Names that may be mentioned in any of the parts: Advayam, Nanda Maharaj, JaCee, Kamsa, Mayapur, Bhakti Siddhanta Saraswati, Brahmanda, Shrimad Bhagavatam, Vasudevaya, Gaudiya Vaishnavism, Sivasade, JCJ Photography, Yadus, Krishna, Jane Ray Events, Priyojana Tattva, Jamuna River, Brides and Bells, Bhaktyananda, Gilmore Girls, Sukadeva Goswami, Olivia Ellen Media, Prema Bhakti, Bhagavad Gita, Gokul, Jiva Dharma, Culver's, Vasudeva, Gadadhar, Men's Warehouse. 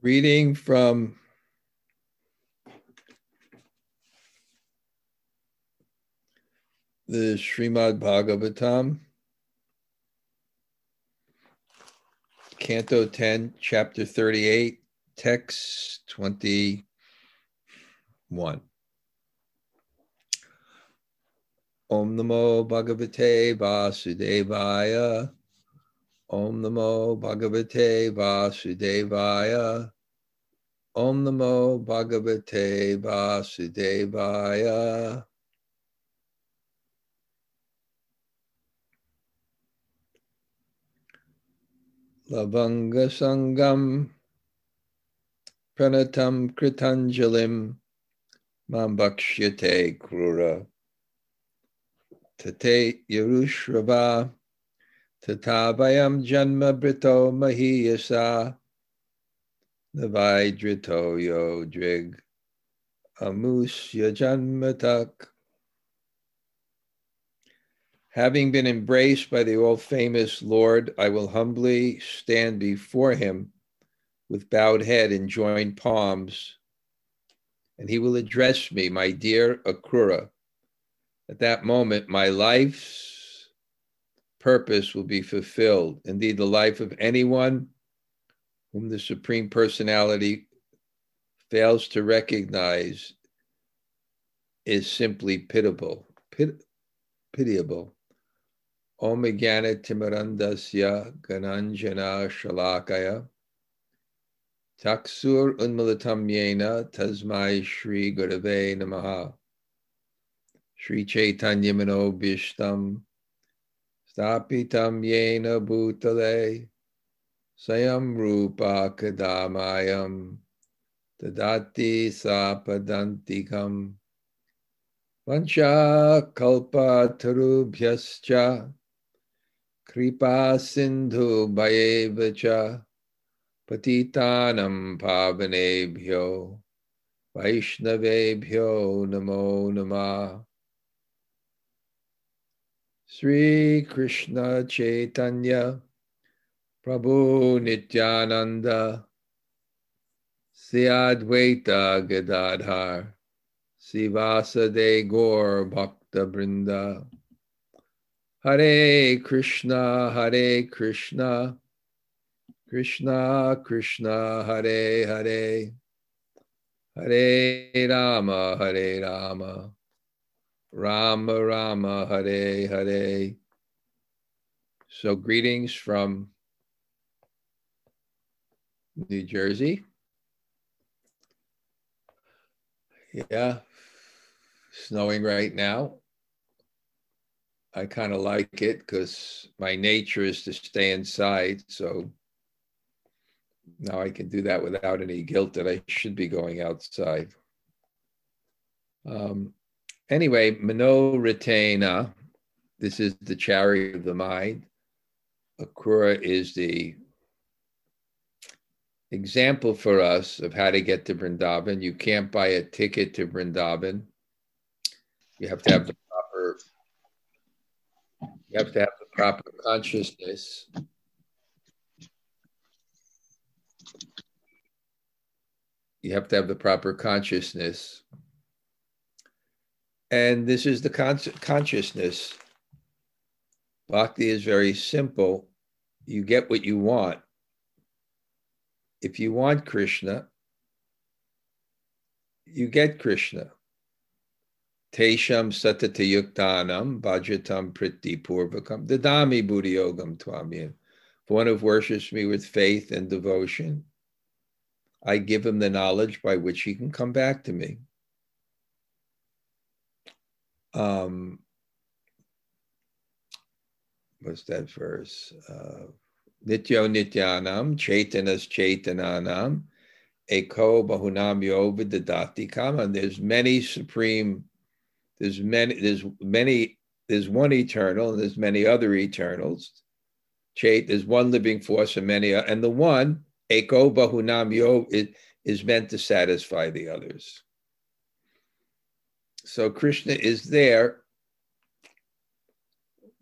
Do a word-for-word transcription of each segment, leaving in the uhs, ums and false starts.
Reading from the Shrimad Bhagavatam, Canto ten, Chapter thirty-eight, Text twenty-one. Om Namo Bhagavate Vasudevaya. Om Namo Bhagavate Vasudevaya. Om Namo Bhagavate Vasudevaya. Lavanga Sangam Pranatam Kritanjalim Mam Bhakshyate Krura Tate Yerushrava Tatavayam Janma Brito Mahiyasa Navai Drito Yo Drig Amusya Janmatak. Having been embraced by the all-famous Lord, I will humbly stand before him with bowed head and joined palms, and he will address me, my dear Akrura. At that moment, my life's purpose will be fulfilled. Indeed, the life of anyone whom the Supreme Personality fails to recognize is simply pitiable. Pit- pitiable. Om Jnana Timarandasya Gananjana Shalakaya Taksur Unmalatam Yena Tasmai Shri Gurave Namaha. Shri Chaitanya Manobhishtam Stapitam Yena Bhutale Sayam Rupa Kadamayam Tadati Sapadantikam Vancha Kalpa Tarubhyascha Kripa Sindhu Bhayevacha Patitanam Pavanebhyo Vaishnavebhyo Namo Namah. Sri Krishna Chaitanya Prabhu Nityananda Sri Advaita Gadadhar Sivasade Gaur Bhakta Brinda. Hare Krishna Hare Krishna Krishna Krishna Hare Hare Hare Rama Hare Rama Rama Rama Hare Hare. So greetings from New Jersey. Yeah, snowing right now. I kind of like it because my nature is to stay inside. So now I can do that without any guilt that I should be going outside. Um, Anyway, Mano Retaina, this is the charity of the mind. Akrura is the example for us of how to get to Vrindavan. You can't buy a ticket to Vrindavan. You have to have the proper, you have to have the proper consciousness. You have to have the proper consciousness. And this is the con- consciousness. Bhakti is very simple. You get what you want. If you want Krishna, you get Krishna. Tesham satatayuktanam bhajatam priti purvakam dadami buddhiyogam twamyam. If one who worships me with faith and devotion, I give him the knowledge by which he can come back to me. Um, what's that verse? Uh, Nityo nityanam, chaitanas chaitananam, eko bahunam yo vidadati kaman. There's many supreme, there's many, there's many, there's one eternal, and there's many other eternals. Chait, there's one living force and many, and the one, eko bahunam yo, is, is meant to satisfy the others. So Krishna is there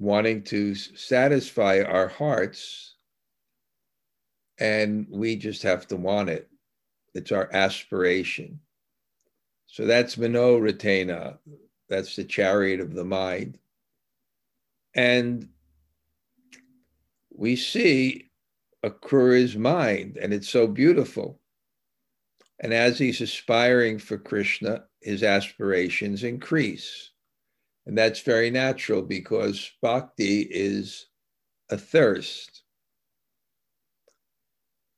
wanting to satisfy our hearts, and we just have to want it. It's our aspiration. So that's Mano Ratena. That's the chariot of the mind. And we see Akrura's mind, and it's so beautiful. And as he's aspiring for Krishna, his aspirations increase. And that's very natural because bhakti is a thirst.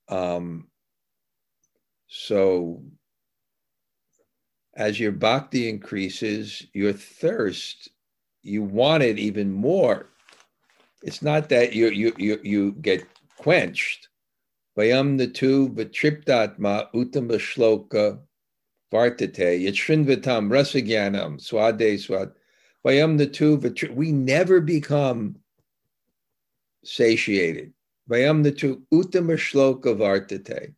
Um, so as your bhakti increases, your thirst, you want it even more. It's not that you you you, you get quenched. Vayam natu vitriptatma uttama shloka vartate yatrinvatam rasagyanam swade swad. Vayam natu vitri. We never become satiated. Vayam natu uttama shloka vartate.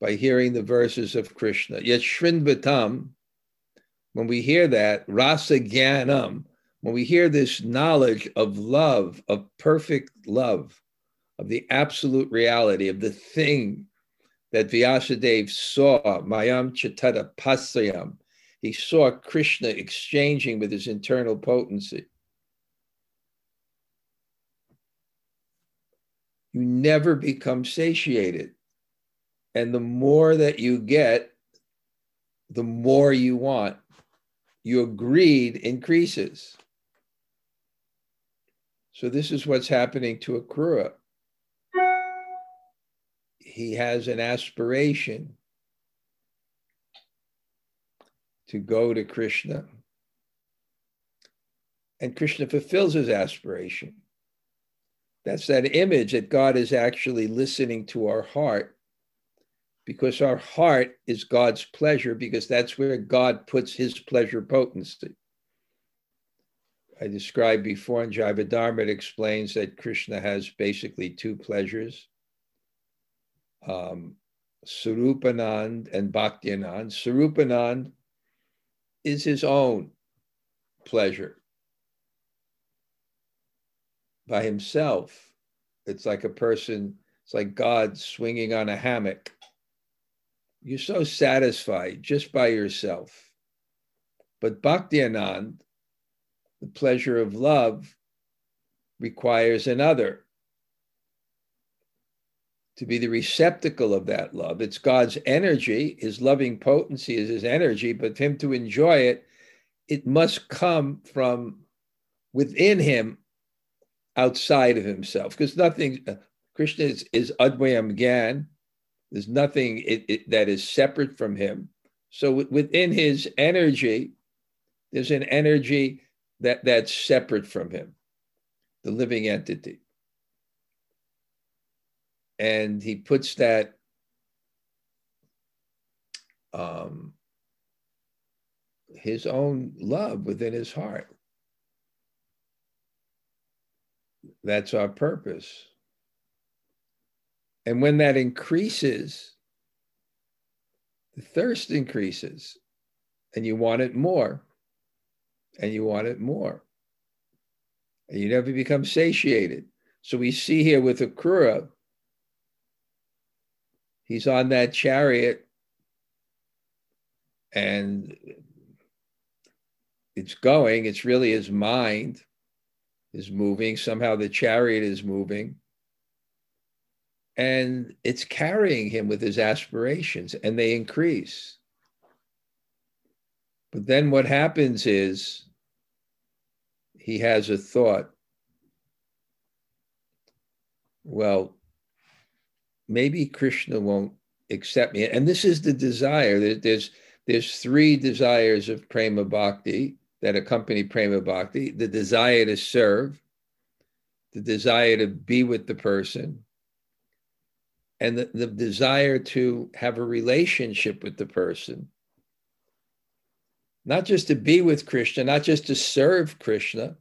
By hearing the verses of Krishna. Yet shrinvatam, when we hear that, rasa gyanam, when we hear this knowledge of love, of perfect love, of the absolute reality, of the thing that Vyasadeva saw, mayam chitada pasayam, he saw Krishna exchanging with his internal potency. You never become satiated. And the more that you get, the more you want. Your greed increases. So this is what's happening to Akrura. He has an aspiration to go to Krishna. And Krishna fulfills his aspiration. That's that image that God is actually listening to our heart, because our heart is God's pleasure, because that's where God puts his pleasure potency. I described before in Jiva Dharma, it explains that Krishna has basically two pleasures, um, Svarupananda and Bhaktyananda. Svarupananda is his own pleasure by himself. It's like a person, it's like God swinging on a hammock. You're so satisfied just by yourself. But Bhaktyananda, the pleasure of love, requires another to be the receptacle of that love. It's God's energy, his loving potency is his energy, but for him to enjoy it, it must come from within him, outside of himself. Because nothing, Krishna is, is Advayam Gyan. There's nothing it, it, that is separate from him. So w- within his energy, there's an energy that, that's separate from him, the living entity. And he puts that um, his own love within his heart. That's our purpose. And when that increases, the thirst increases, and you want it more, and you want it more. And you never become satiated. So we see here with Akrura, he's on that chariot, and it's going, it's really his mind is moving. Somehow the chariot is moving. And it's carrying him with his aspirations, and they increase. But then what happens is he has a thought. Well, maybe Krishna won't accept me. And this is the desire. There's, there's three desires of Prema Bhakti that accompany Prema Bhakti. The desire to serve, the desire to be with the person, and the, the desire to have a relationship with the person. Not just to be with Krishna, not just to serve Krishna,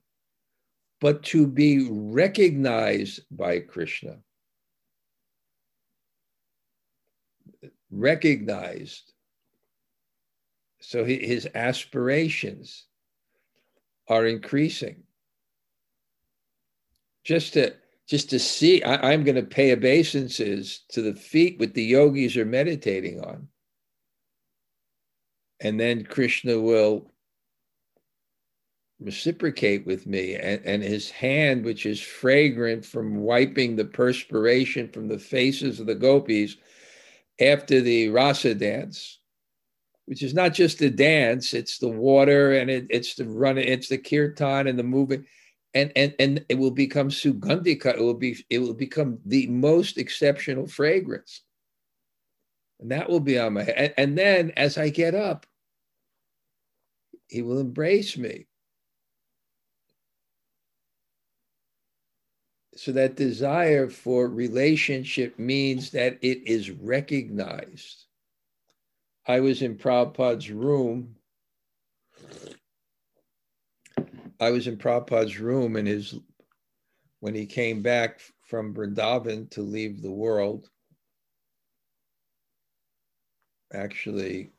but to be recognized by Krishna. Recognized. So he, his aspirations are increasing. Just to just to see, I, I'm going to pay obeisances to the feet what the yogis are meditating on. And then Krishna will reciprocate with me, and, and his hand, which is fragrant from wiping the perspiration from the faces of the gopis after the rasa dance, which is not just the dance, it's the water and it, it's the run, it's the kirtan and the moving, and and and it will become sugandhika. It will be it will become the most exceptional fragrance, and that will be on my head. And, and then as I get up, he will embrace me. So that desire for relationship means that it is recognized. I was in Prabhupada's room. I was in Prabhupada's room in his, when he came back from Vrindavan to leave the world. Actually,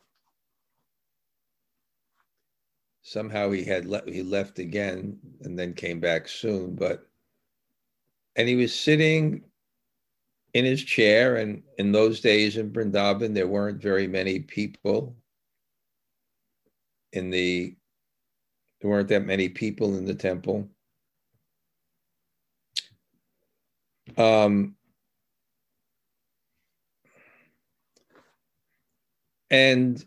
somehow he had le- he left again and then came back soon, but. And he was sitting in his chair, and in those days in Vrindavan, there weren't very many people in the, there weren't that many people in the temple. Um, and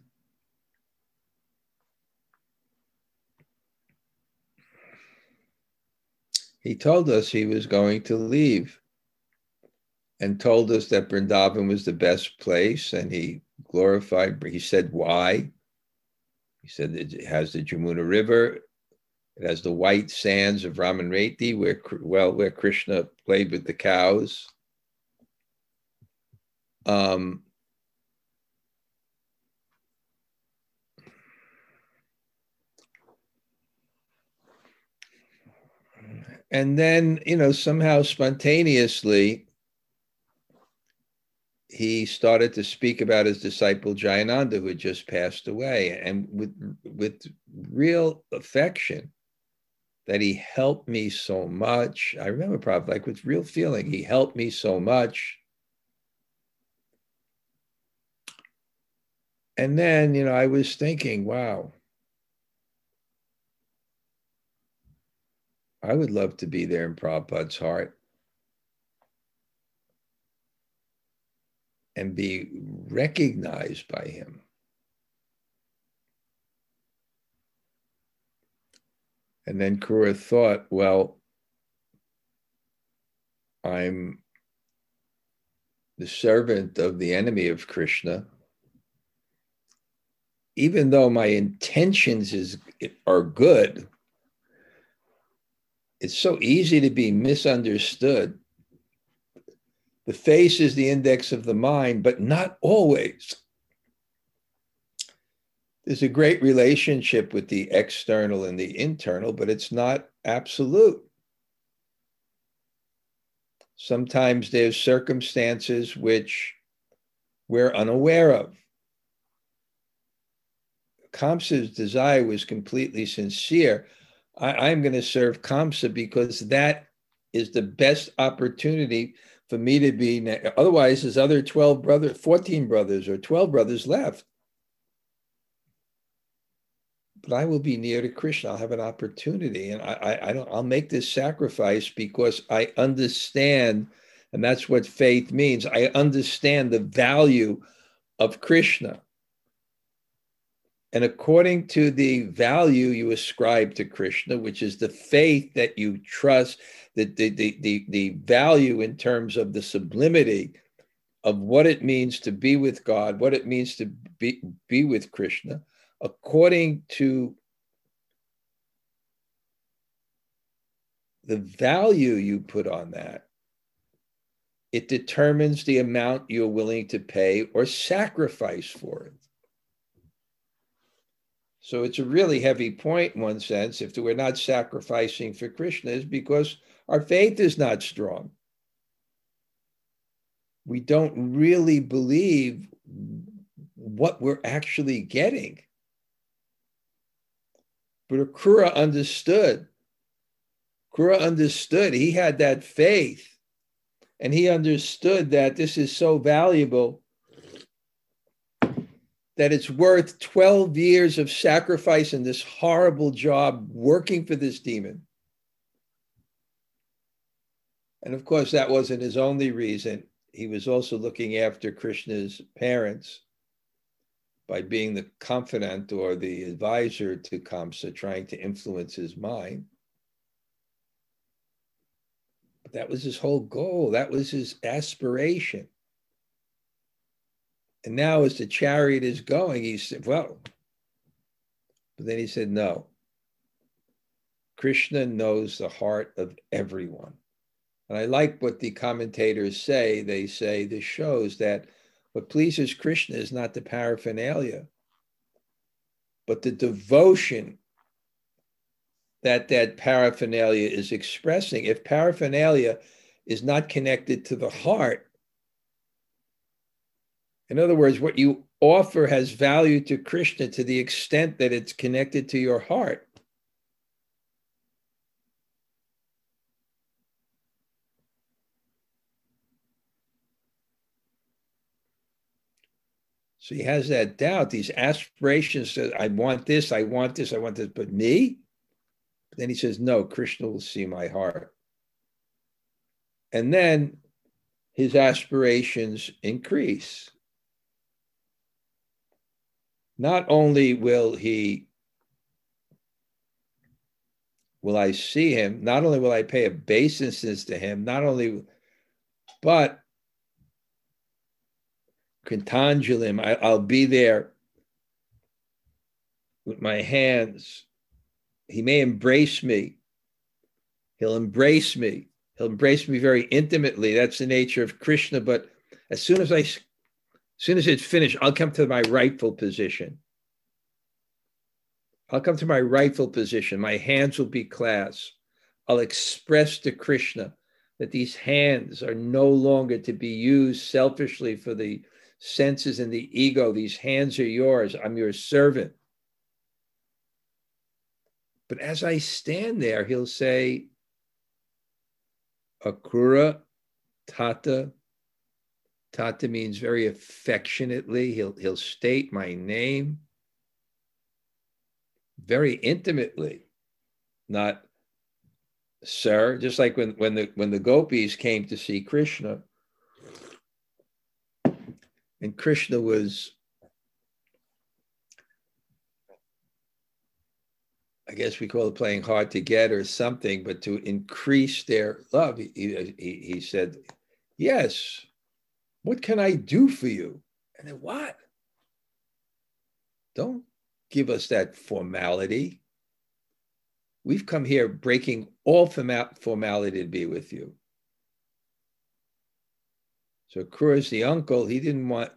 he told us he was going to leave and told us that Vrindavan was the best place, and he glorified, he said why. He said it has the Jamuna River, it has the white sands of Ramanreti, where, well, where Krishna played with the cows. Um, And then, you know, somehow spontaneously, he started to speak about his disciple Jayananda, who had just passed away, and with, with real affection, that he helped me so much. I remember probably like with real feeling, he helped me so much. And then, you know, I was thinking, wow, I would love to be there in Prabhupada's heart and be recognized by him. And then Akrura thought, well, I'm the servant of the enemy of Krishna. Even though my intentions is, are good, it's so easy to be misunderstood. The face is the index of the mind, but not always. There's a great relationship with the external and the internal, but it's not absolute. Sometimes there's circumstances which we're unaware of. Kamsa's desire was completely sincere. I, I'm going to serve Kamsa because that is the best opportunity for me to be. Otherwise, his other twelve brothers, fourteen brothers or twelve brothers left. But I will be near to Krishna. I'll have an opportunity, and I, I, I don't. I'll make this sacrifice because I understand, and that's what faith means. I understand the value of Krishna. And according to the value you ascribe to Krishna, which is the faith that you trust, the, the, the, the, the value in terms of the sublimity of what it means to be with God, what it means to be, be with Krishna, according to the value you put on that, it determines the amount you're willing to pay or sacrifice for it. So it's a really heavy point in one sense, if we're not sacrificing for Krishna, is because our faith is not strong. We don't really believe what we're actually getting. But Akrura understood. Akrura understood. He had that faith And he understood that this is so valuable that it's worth twelve years of sacrifice and this horrible job working for this demon. And of course, that wasn't his only reason. He was also looking after Krishna's parents by being the confidant or the advisor to Kamsa, trying to influence his mind. But that was his whole goal. That was his aspiration. And now as the chariot is going, he said, well, but then he said, no. Krishna knows the heart of everyone. And I like what the commentators say. They say this shows that what pleases Krishna is not the paraphernalia, but the devotion that that paraphernalia is expressing. If paraphernalia is not connected to the heart, in other words, what you offer has value to Krishna to the extent that it's connected to your heart. So he has that doubt, these aspirations that I want this, I want this, I want this, but me? But then he says, no, Krishna will see my heart. And then his aspirations increase. Not only will he, will I see him, not only will I pay obeisances to him, not only, but Kintanjalim, I, I'll be there with my hands. He may embrace me. He'll embrace me. He'll embrace me very intimately. That's the nature of Krishna. But as soon as I, as soon as it's finished, I'll come to my rightful position. I'll come to my rightful position. My hands will be clasped. I'll express to Krishna that these hands are no longer to be used selfishly for the senses and the ego. These hands are yours. I'm your servant. But as I stand there, he'll say, Akrura Tata. Tata means very affectionately. He'll, he'll state my name very intimately, not sir, just like when, when, the, when the gopis came to see Krishna, and Krishna was, I guess we call it playing hard to get or something, but to increase their love, he, he, he said, yes, what can I do for you? And then what? Don't give us that formality. We've come here breaking all formality to be with you. So Akrura's the uncle. He didn't want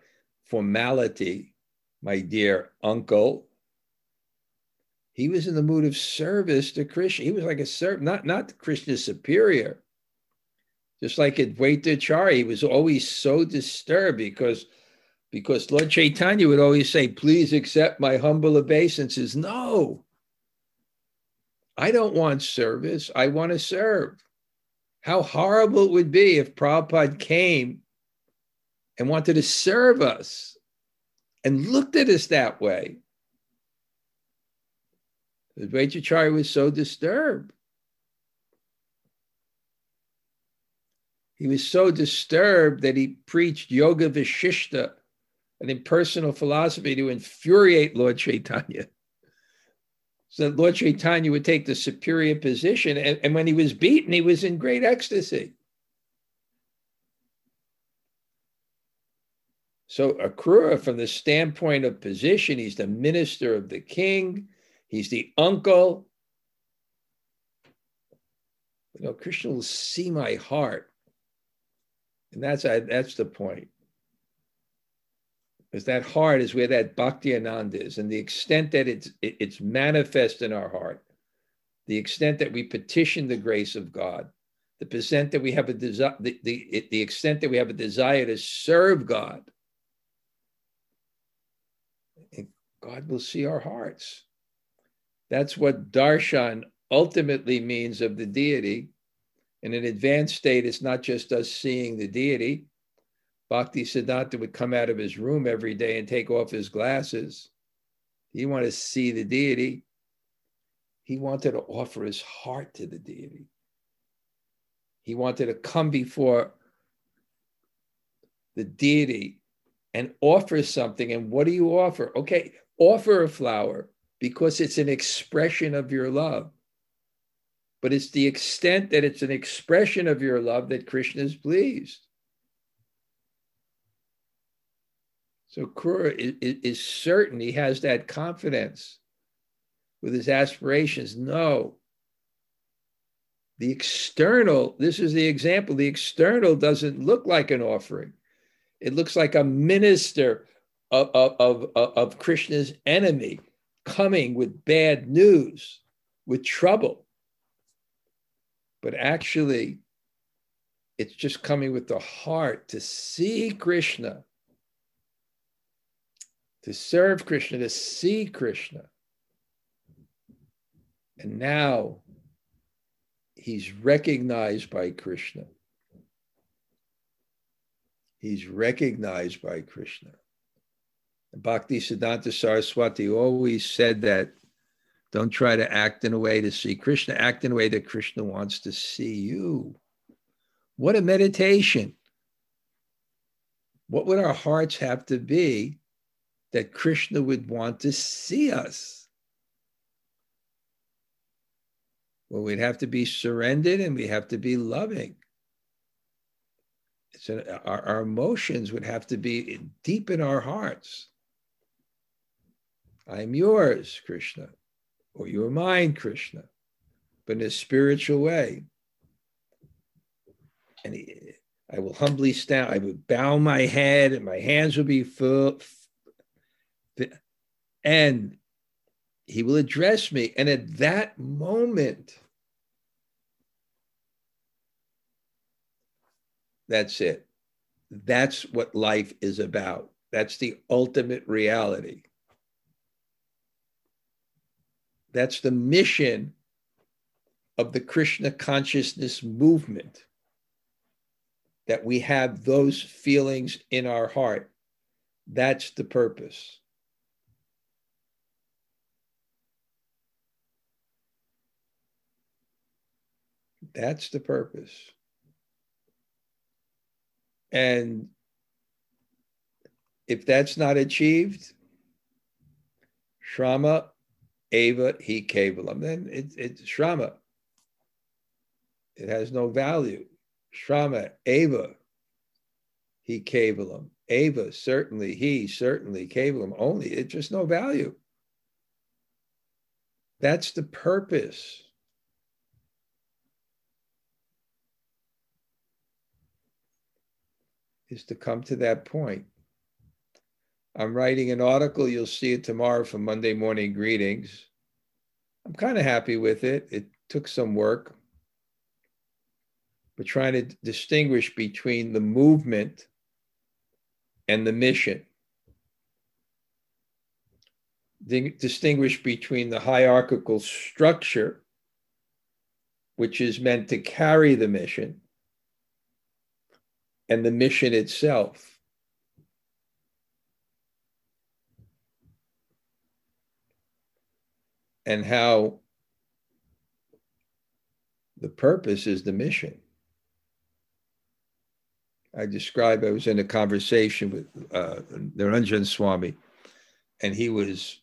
formality, my dear uncle. He was in the mood of service to Krishna. He was like a servant, not, not Krishna's superior. Just like Advaita Acharya, he was always so disturbed because, because Lord Chaitanya would always say, please accept my humble obeisances. No, I don't want service. I want to serve. How horrible it would be if Prabhupada came and wanted to serve us and looked at us that way. Advaita Acharya was so disturbed. He was so disturbed that he preached Yoga Vishishta, an impersonal philosophy, to infuriate Lord Chaitanya. So that Lord Chaitanya would take the superior position. And, and when he was beaten, he was in great ecstasy. So Akrura, from the standpoint of position, he's the minister of the king. He's the uncle. You know, Krishna will see my heart. And that's, that's the point. Because that heart is where that Bhaktyananda is, and the extent that it's, it, it's manifest in our heart, the extent that we petition the grace of God, the percent that we have a desire, the, the, it, the extent that we have a desire to serve God, and God will see our hearts. That's what darshan ultimately means of the deity. In an advanced state, it's not just us seeing the deity. Bhakti Siddhanta would come out of his room every day and take off his glasses. He wanted to see the deity. He wanted to offer his heart to the deity. He wanted to come before the deity and offer something. And what do you offer? Okay, offer a flower because it's an expression of your love. But it's the extent that it's an expression of your love that Krishna is pleased. So Akrura is, is certain, he has that confidence with his aspirations. No. The external, this is the example, the external doesn't look like an offering. It looks like a minister of, of, of, of Krishna's enemy coming with bad news, with trouble. But actually, it's just coming with the heart to see Krishna, to serve Krishna, to see Krishna. And now, he's recognized by Krishna. He's recognized by Krishna. Bhakti Siddhanta Saraswati always said that don't try to act in a way to see Krishna, act in a way that Krishna wants to see you. What a meditation. What would our hearts have to be that Krishna would want to see us? Well, we'd have to be surrendered and we have to be loving. So our, our emotions would have to be deep in our hearts. I am yours, Krishna, or you are mine, Krishna, but in a spiritual way. And he, I will humbly stand, I would bow my head and my hands will be full. And he will address me. And at that moment, that's it. That's what life is about. That's the ultimate reality. That's the mission of the Krishna consciousness movement, that we have those feelings in our heart. That's the purpose. That's the purpose. And if that's not achieved, Shrama, Eva, He Kevalam, then it, it's Shrama. It has no value. Shrama, Eva, He Kevalam. Eva, certainly, He, certainly, Kevalam, only. It's just no value. That's the purpose. Is to come to that point. I'm writing an article, you'll see it tomorrow for Monday Morning Greetings. I'm kind of happy with it. It took some work. We're trying to distinguish between the movement and the mission. Distinguish between the hierarchical structure, which is meant to carry the mission, and the mission itself. And how the purpose is the mission. I described, I was in a conversation with uh, Niranjan Swami, and he was,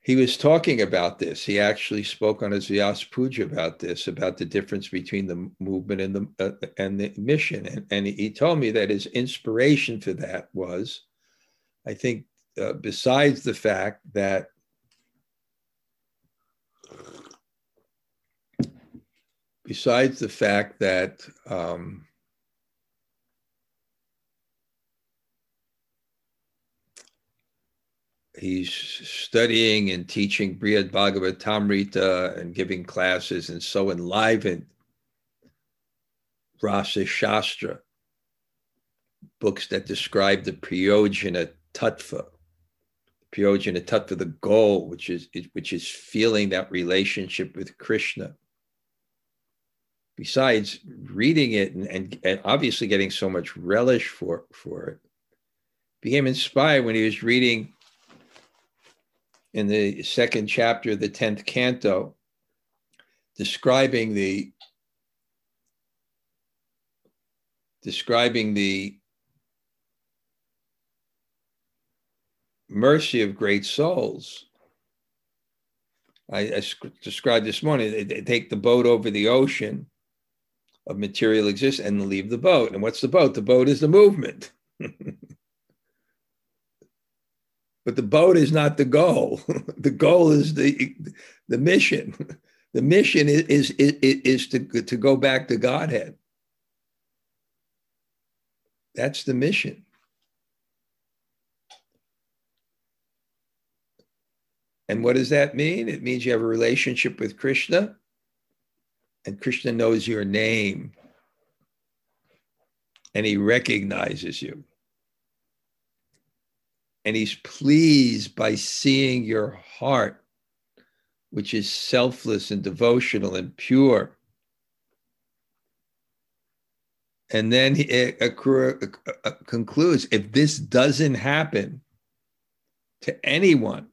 he was talking about this. He actually spoke on his Vyasa Puja about this, about the difference between the movement and the, uh, and the mission. And, and he told me that his inspiration for that was, I think, uh, besides the fact that besides the fact that um, he's studying and teaching Brihad Bhagavatamrita and giving classes and so enlivened Rasa Shastra, books that describe the Priyojana Tattva. Priyojana Tattva, the goal, which is, which is feeling that relationship with Krishna. besides reading it and, and, and obviously getting so much relish for, for it, became inspired when he was reading in the second chapter of the tenth canto, describing the describing the mercy of great souls. I, I described this morning, they, they take the boat over the ocean of material existence and leave the boat. And what's the boat? The boat is the movement. But the boat is not the goal. The goal is the, the mission. The mission is, is, is, is to, to go back to Godhead. That's the mission. And what does that mean? It means you have a relationship with Krishna, and Krishna knows your name, and he recognizes you. And he's pleased by seeing your heart, which is selfless and devotional and pure. And then he, Akrura concludes, if this doesn't happen to anyone,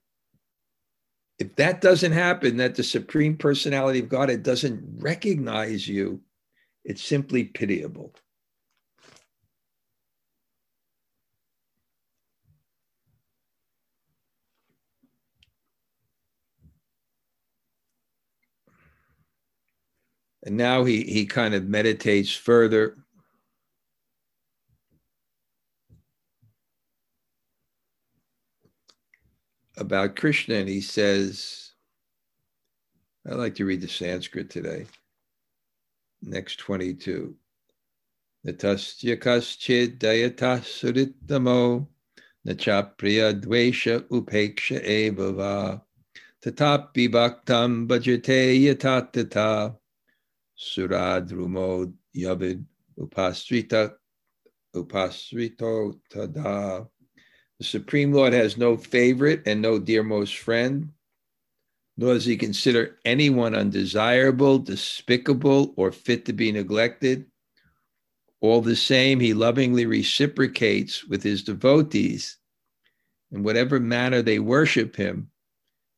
if that doesn't happen, that the Supreme Personality of Godhead doesn't recognize you, it's simply pitiable. And now he, he kind of meditates further. About Krishna, and he says, I like to read the Sanskrit today, next twenty-two. Natasya kaschid dayata suritamo nachapriya dvesha upeksha evava tatapi bhaktam bhajate yatatata suradrumo yavid upasrita upasrito tada. The Supreme Lord has no favorite and no dearmost friend, nor does he consider anyone undesirable, despicable, or fit to be neglected. All the same, he lovingly reciprocates with his devotees in whatever manner they worship him,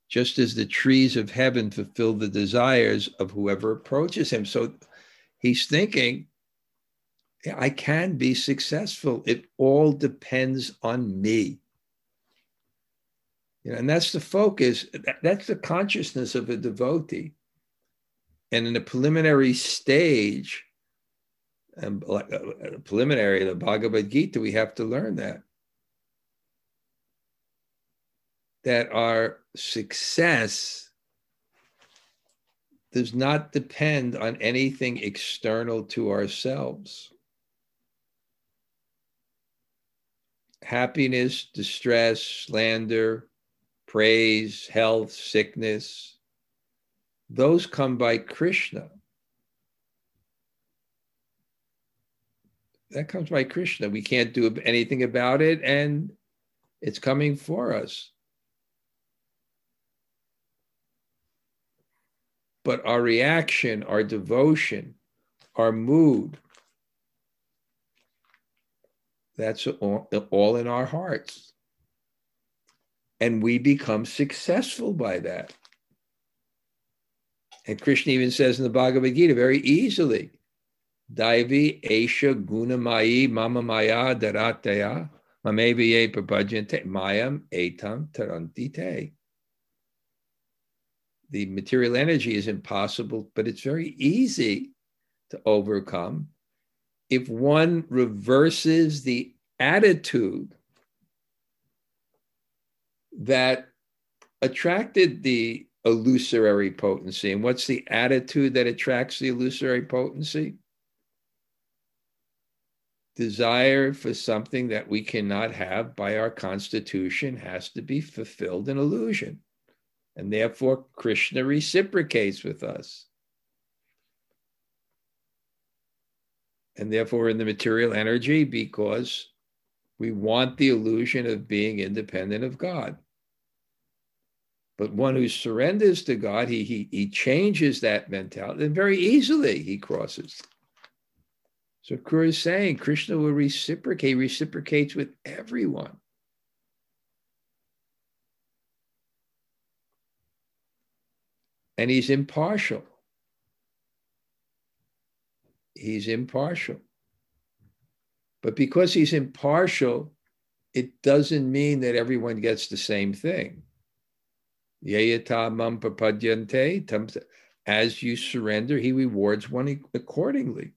just as the trees of heaven fulfill the desires of whoever approaches him. So he's thinking, I can be successful. It all depends on me. You know, and that's the focus. That's the consciousness of a devotee. And in the preliminary stage, and like a preliminary, the Bhagavad Gita, we have to learn that. That our success does not depend on anything external to ourselves. Happiness, distress, slander, praise, health, sickness, those come by Krishna. That comes by Krishna. We can't do anything about it, and it's coming for us. But our reaction, our devotion, our mood, that's all, all in our hearts. And we become successful by that. And Krishna even says in the Bhagavad Gita very easily, Daivi esha gunamayi mama maya dharataya mameviye prabhajante mayam etam tarantite. The material energy is impossible, but it's very easy to overcome if one reverses the attitude that attracted the illusory potency. And what's the attitude that attracts the illusory potency? Desire for something that we cannot have by our constitution has to be fulfilled in illusion. And therefore, Krishna reciprocates with us. And therefore in the material energy, because we want the illusion of being independent of God. But one who surrenders to God, he, he, he changes that mentality, and very easily he crosses. So Akrura is saying Krishna will reciprocate. He reciprocates with everyone. And he's impartial. He's impartial. But because he's impartial, it doesn't mean that everyone gets the same thing. Yayata mam papadyante. As you surrender, he rewards one accordingly.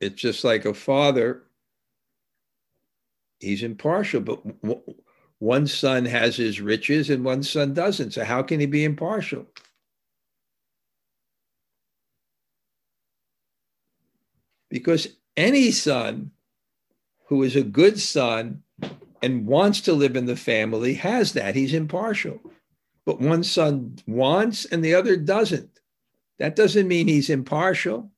It's just like a father. He's impartial, but one son has his riches and one son doesn't. So how can he be impartial? Because any son who is a good son and wants to live in the family has that. He's impartial. But one son wants and the other doesn't. That doesn't mean he's impartial.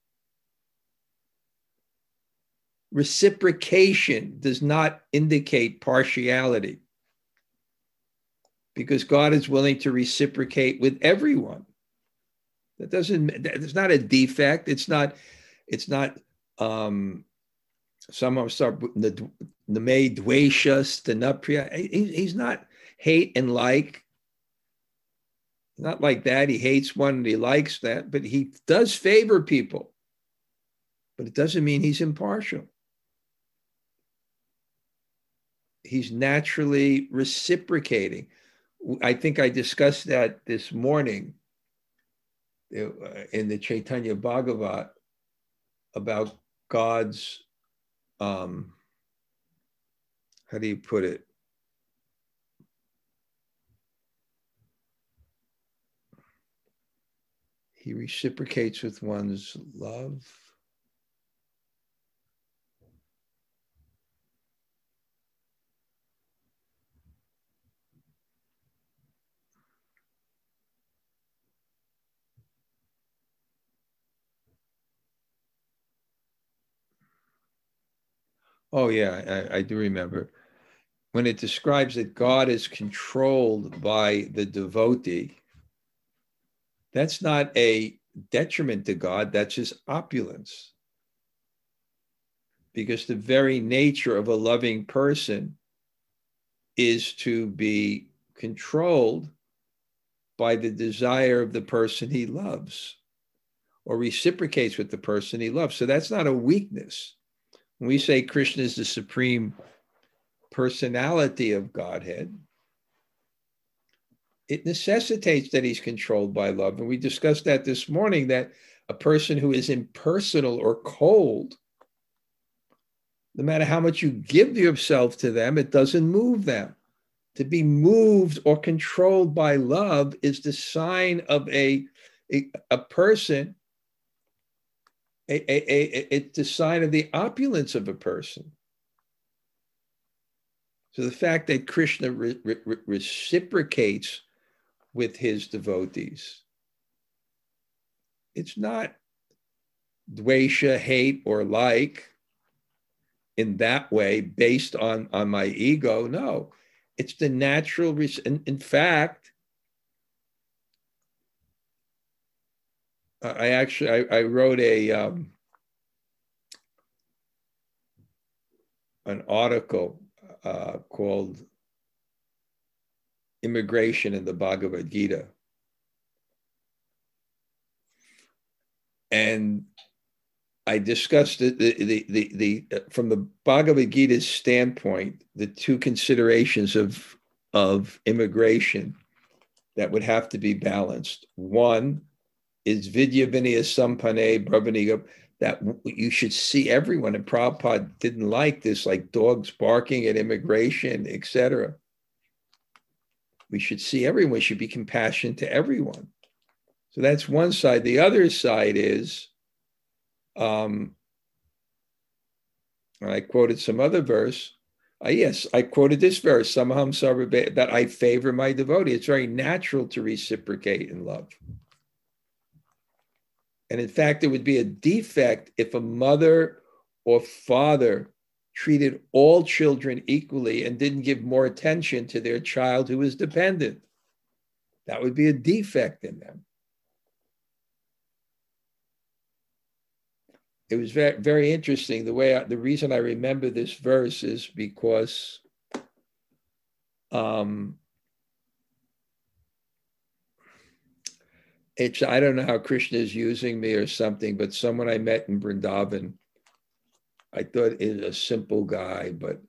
Reciprocation does not indicate partiality, because God is willing to reciprocate with everyone. That doesn't, that's not a defect. It's not, it's not, Um, some of them start the Name Dvesha Stanapya. He, he's not hate and like. Not like that. He hates one and he likes that, but he does favor people. But it doesn't mean he's impartial. He's naturally reciprocating. I think I discussed that this morning in the Chaitanya Bhagavat about God's, um, how do you put it? He reciprocates with one's love. Oh, yeah, I, I do remember. When it describes that God is controlled by the devotee, that's not a detriment to God, that's his opulence. Because the very nature of a loving person is to be controlled by the desire of the person he loves, or reciprocates with the person he loves. So that's not a weakness. When we say Krishna is the supreme personality of Godhead, it necessitates that he's controlled by love. And we discussed that this morning, that a person who is impersonal or cold, no matter how much you give yourself to them, it doesn't move them. To be moved or controlled by love is the sign of a, a, a person A, a, a, it's the sign of the opulence of a person. So the fact that Krishna re, re, reciprocates with his devotees, it's not dvesha, hate, or like in that way based on, on my ego. No, it's the natural, in, in fact, I actually, I, I wrote a um, an article uh, called Immigration in the Bhagavad Gita. And I discussed the, the, the, the, the from the Bhagavad Gita's standpoint, the two considerations of, of immigration that would have to be balanced. One, is vidya vinaya sampane brahmaniga, that you should see everyone. And Prabhupada didn't like this, like dogs barking at immigration, et cetera. We should see everyone. We should be compassionate to everyone. So that's one side. The other side is, um, I quoted some other verse. Uh, yes, I quoted this verse, samaham sarva, that I favor my devotee. It's very natural to reciprocate in love. And in fact, it would be a defect if a mother or father treated all children equally and didn't give more attention to their child who is dependent. That would be a defect in them. It was very, very interesting. The way I, the reason I remember this verse is because um, it's, I don't know how Krishna is using me or something, but someone I met in Vrindavan, I thought is a simple guy, but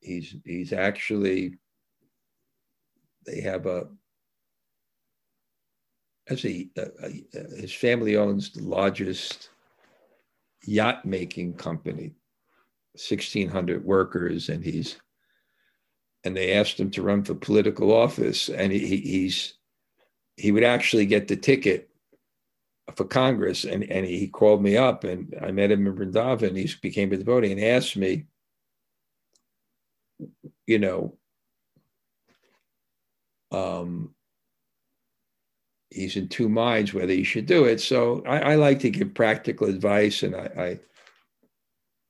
he's he's actually, they have a, as he, uh, uh, his family owns the largest yacht making company, sixteen hundred workers, and he's, and they asked him to run for political office, and he, he's, he would actually get the ticket for Congress, and, and he called me up, and I met him in Vrindavan. He became a devotee and asked me, you know, um, he's in two minds whether he should do it. So I, I like to give practical advice, and I,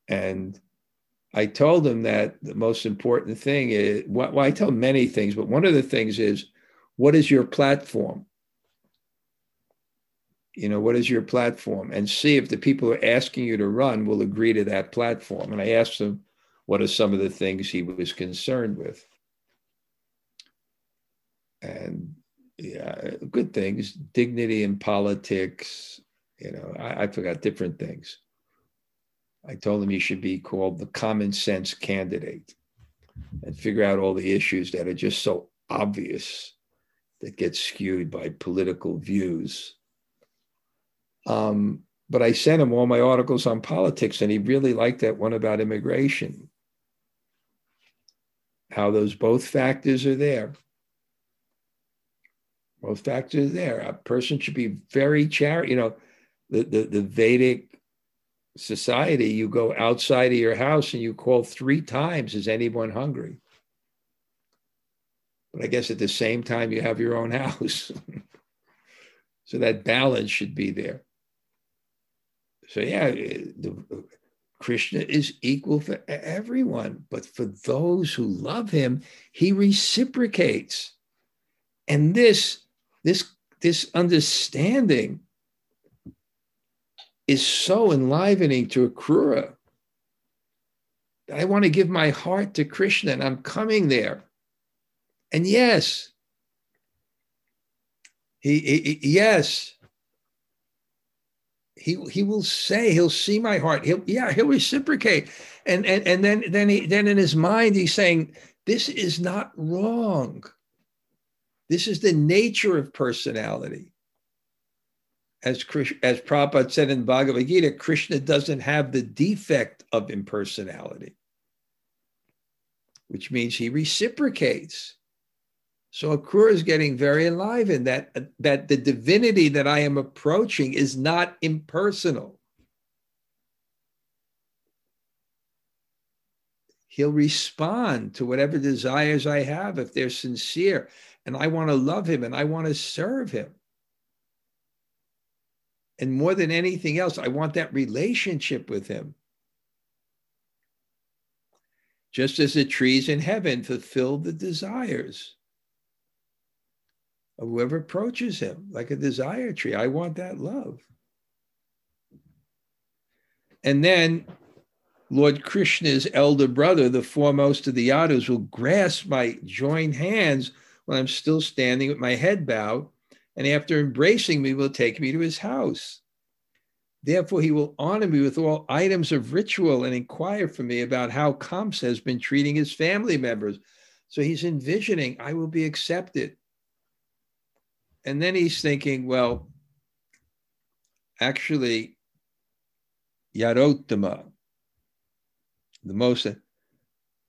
I and I told him that the most important thing is, well, I tell many things, but one of the things is, what is your platform? You know, what is your platform? And see if the people who are asking you to run will agree to that platform. And I asked him, what are some of the things he was concerned with? And yeah, good things, dignity in politics, you know, I, I forgot different things. I told him he should be called the common sense candidate and figure out all the issues that are just so obvious that get skewed by political views. Um, but I sent him all my articles on politics, and he really liked that one about immigration. How those both factors are there. Both factors are there. A person should be very chari-. You know, the, the, the Vedic society, you go outside of your house and you call three times, is anyone hungry? But I guess at the same time, you have your own house. So that balance should be there. So yeah, the, Krishna is equal for everyone, but for those who love him, he reciprocates. And this, this, this understanding is so enlivening to Akrura. I want to give my heart to Krishna, and I'm coming there. And yes, he, he, he yes. He he will say, he'll see my heart. He'll yeah, he'll reciprocate. And and and then then he then in his mind he's saying, this is not wrong. This is the nature of personality. As, as Prabhupada said in Bhagavad Gita, Krishna doesn't have the defect of impersonality, which means he reciprocates. So Akrura is getting very alive in that, that the divinity that I am approaching is not impersonal. He'll respond to whatever desires I have if they're sincere, and I want to love him and I want to serve him. And more than anything else, I want that relationship with him. Just as the trees in heaven fulfill the desires of whoever approaches him, like a desire tree. I want that love. And then Lord Krishna's elder brother, the foremost of the Yadus, will grasp my joined hands when I'm still standing with my head bowed, and after embracing me, will take me to his house. Therefore, he will honor me with all items of ritual and inquire for me about how Kamsa has been treating his family members. So he's envisioning, I will be accepted. And then he's thinking, well, actually, Yarottama, the most, uh,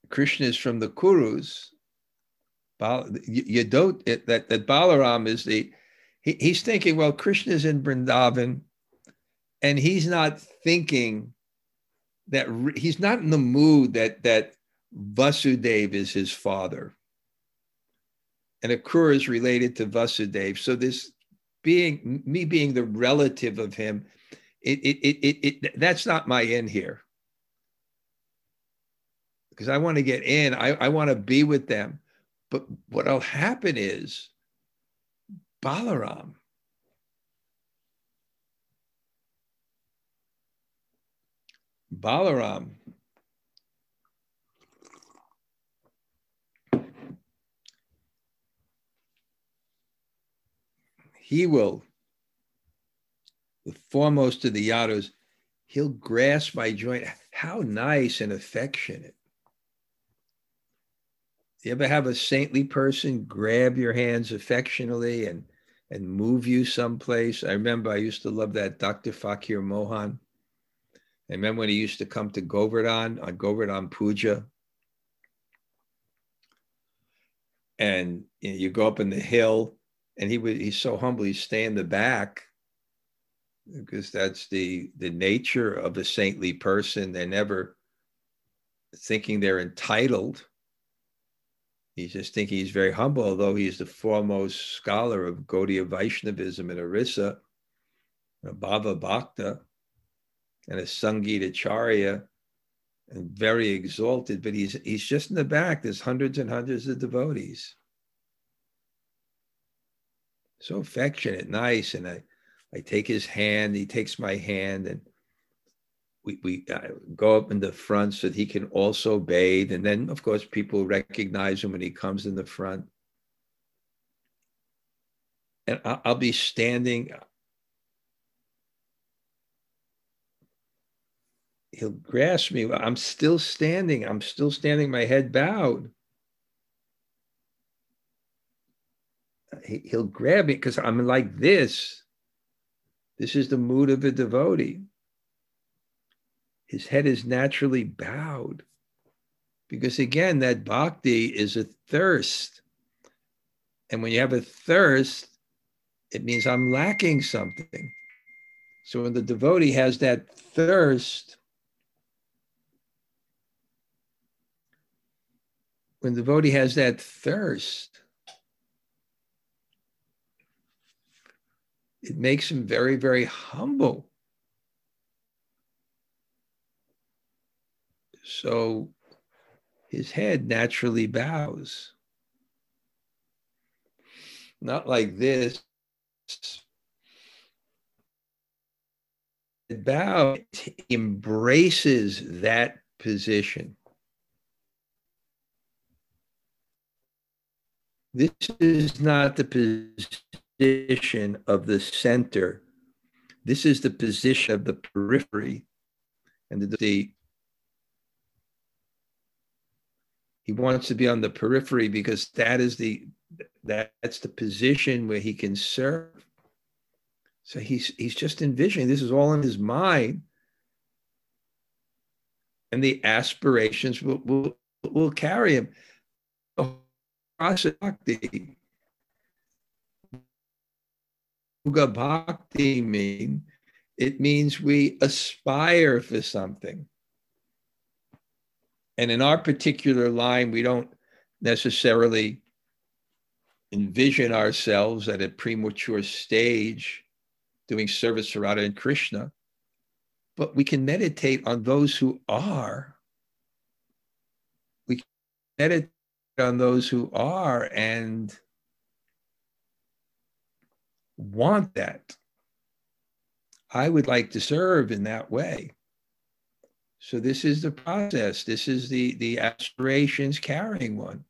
Krishna is from the Kurus, Bal, Yadot, it, that, that Balaram is the, he, he's thinking, well, Krishna's in Vrindavan, and he's not thinking that, he's not in the mood that, that Vasudeva is his father. And Akrura is related to Vasudeva. So this being, me being the relative of him, it, it, it, it, it, that's not my end here. because I want to get in, I, I want to be with them. But what'll happen is Balaram Balaram he will, the foremost of the Yadus, he'll grasp my joint. How nice and affectionate. You ever have a saintly person grab your hands affectionately and, and move you someplace? I remember I used to love that Doctor Fakir Mohan. I remember when he used to come to Govardhan, on Govardhan Puja. And you know, you go up in the hill, and he would, he's so humble, he'd stay in the back, because that's the, the nature of a saintly person. They're never thinking they're entitled. He's just thinking he's very humble, although he's the foremost scholar of Gaudiya Vaishnavism in Orissa, a Bhava Bhakta, and a Sangeetacharya, and very exalted, but he's, he's just in the back. There's hundreds and hundreds of devotees. So affectionate, nice, and I, I take his hand, he takes my hand, and we, we uh, go up in the front so that he can also bathe. And then, of course, people recognize him when he comes in the front. And I'll, I'll be standing. He'll grasp me. I'm still standing. I'm still standing, my head bowed. He, he'll grab me because I'm like this. This is the mood of a devotee. His head is naturally bowed. Because again, that bhakti is a thirst. And when you have a thirst, it means I'm lacking something. So when the devotee has that thirst, when the devotee has that thirst, it makes him very, very humble. So his head naturally bows. Not like this. It bows, it embraces that position. This is not the position position of the center. This is the position of the periphery. And the, the he wants to be on the periphery because that is the that, that's the position where he can serve. So he's he's just envisioning, this is all in his mind. And the aspirations will will, will carry him. Yoga bhakti mean? It means we aspire for something. And in our particular line, we don't necessarily envision ourselves at a premature stage doing service to Radha and Krishna, but we can meditate on those who are. We can meditate on those who are and want that. I would like to serve in that way. So this is the process. This is the, the aspirations carrying one,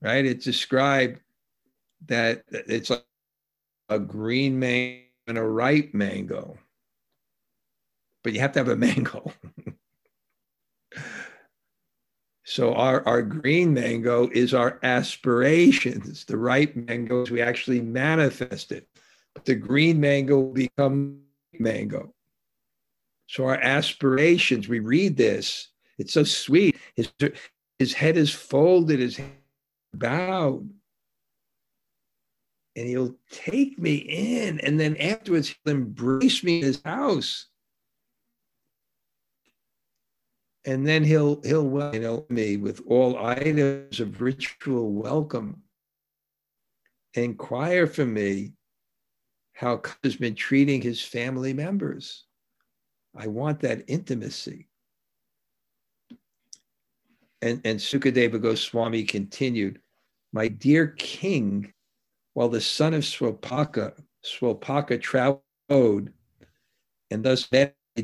right? It's described that it's like a green mango and a ripe mango, but you have to have a mango. So our, our green mango is our aspirations. The ripe mangoes, we actually manifest it. But the green mango becomes mango. So our aspirations, we read this. It's so sweet. His, his head is folded, his head is bowed. And he'll take me in. And then afterwards, he'll embrace me in his house. And then he'll he'll welcome me with all items of ritual welcome. Inquire for me how God has been treating his family members. I want that intimacy. And, and Sukadeva Goswami continued, "My dear king, while the son of Swapaka, Swapaka traveled and thus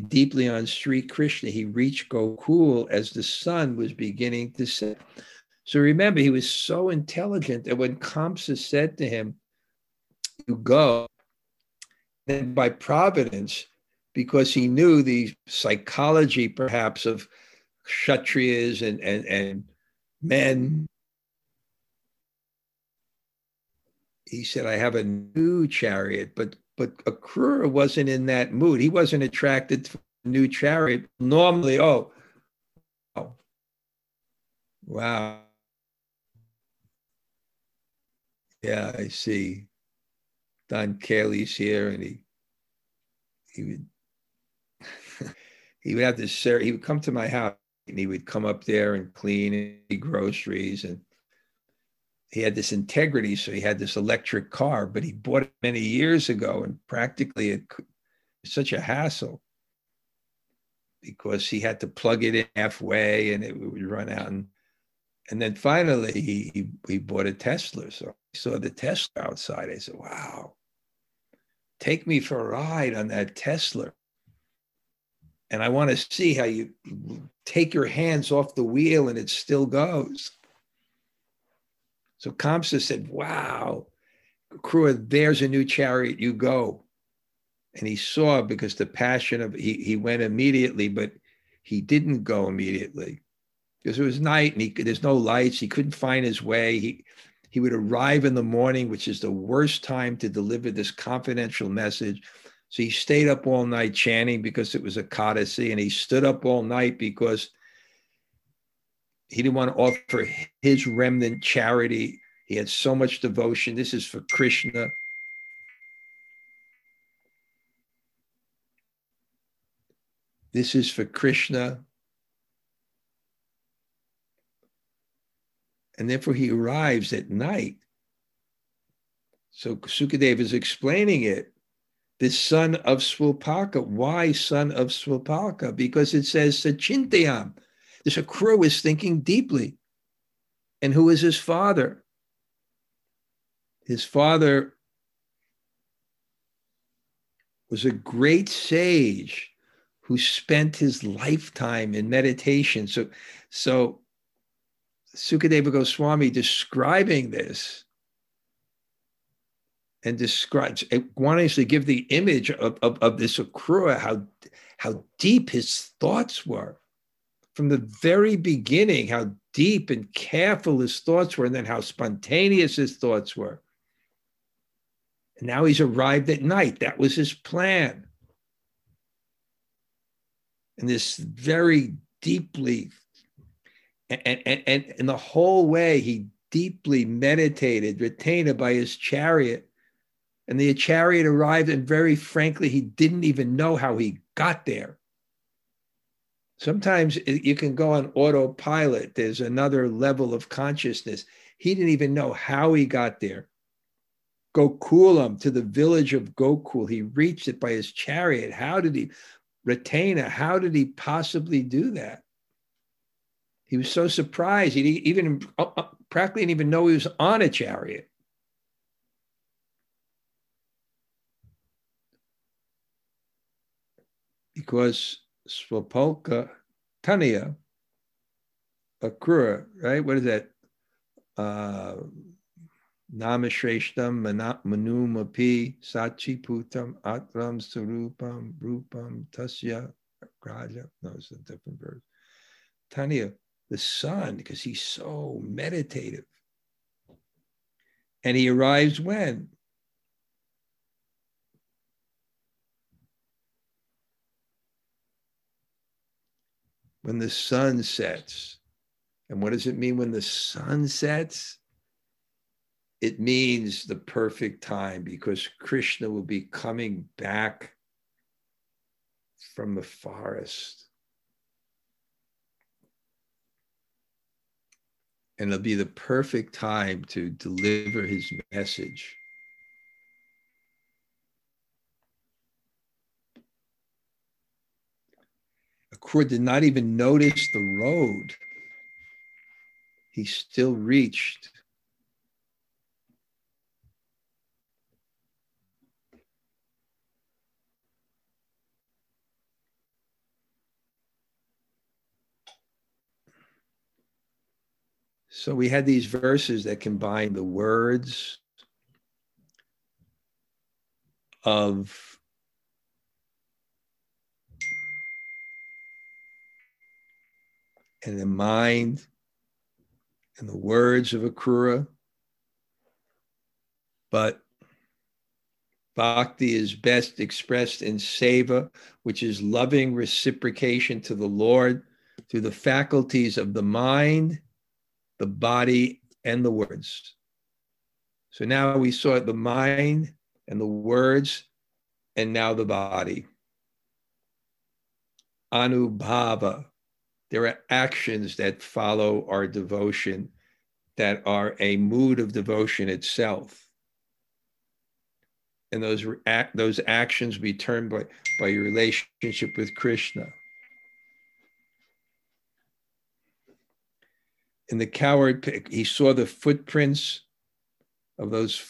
deeply on Sri Krishna, he reached Gokul as the sun was beginning to set." So remember, he was so intelligent that when Kamsa said to him, "You go," then by providence, because he knew the psychology perhaps of Kshatriyas and, and, and men, he said, "I have a new chariot." But but Akrura wasn't in that mood. He wasn't attracted to a new chariot. Normally, oh, wow. wow. Yeah, I see. Don Caley's here, and he he would he would have this. He would come to my house, and he would come up there and clean and eat groceries, and he had this integrity. So he had this electric car, but he bought it many years ago, and practically it, it's such a hassle because he had to plug it in halfway, and it would run out. And, and then finally, he, he he bought a Tesla. So I saw the Tesla outside. I said, "Wow, take me for a ride on that Tesla. And I want to see how you take your hands off the wheel and it still goes." So Kamsa said, "Wow, Akrura, there's a new chariot, you go." And he saw, because the passion of, he, he went immediately, but he didn't go immediately. Because it was night and he could, there's no lights, he couldn't find his way. He, he would arrive in the morning, which is the worst time to deliver this confidential message. So he stayed up all night chanting because it was a codicy, and he stood up all night because he didn't want to offer his remnant charity. He had so much devotion. This is for Krishna. This is for Krishna. And therefore he arrives at night. So Sukadeva is explaining it. This son of Svapaka. Why son of Svapaka? Because it says Sachintayam. This Akrura is thinking deeply. And who is his father? His father was a great sage who spent his lifetime in meditation. So, so Sukadeva Goswami describing this, and describes, wanting to give the image of, of, of this Akrura, how, how deep his thoughts were. From the very beginning, how deep and careful his thoughts were, and then how spontaneous his thoughts were. And now he's arrived at night. That was his plan. And this very deeply, and, and, and, and the whole way he deeply meditated, retained by his chariot. And the chariot arrived, and very frankly, he didn't even know how he got there. Sometimes you can go on autopilot. There's another level of consciousness. He didn't even know how he got there. Gokulam, to the village of Gokul. He reached it by his chariot. How did he, Retaina, how did he possibly do that? He was so surprised. He didn't even, practically didn't even know he was on a chariot. Because Svapaka, Tanya, Akrura, right? What is that? Uh, Namashrestam, Manumapi, Sachiputam, Atram, Surupam, Rupam, Tasya, Raja. No, it's a different verse. Tanya, the son, because he's so meditative. And he arrives when? When the sun sets. And what does it mean when the sun sets? It means the perfect time, because Krishna will be coming back from the forest. And it'll be the perfect time to deliver his message. Akrura did not even notice the road. he still reached . So we had these verses that combine the words of and the mind and the words of Akrura. But bhakti is best expressed in seva, which is loving reciprocation to the Lord through the faculties of the mind, the body, and the words. So now we saw the mind and the words, and now the body. Anubhava. There are actions that follow our devotion that are a mood of devotion itself. And those, those actions be termed by, by your relationship with Krishna. In the coward, he saw the footprints of those,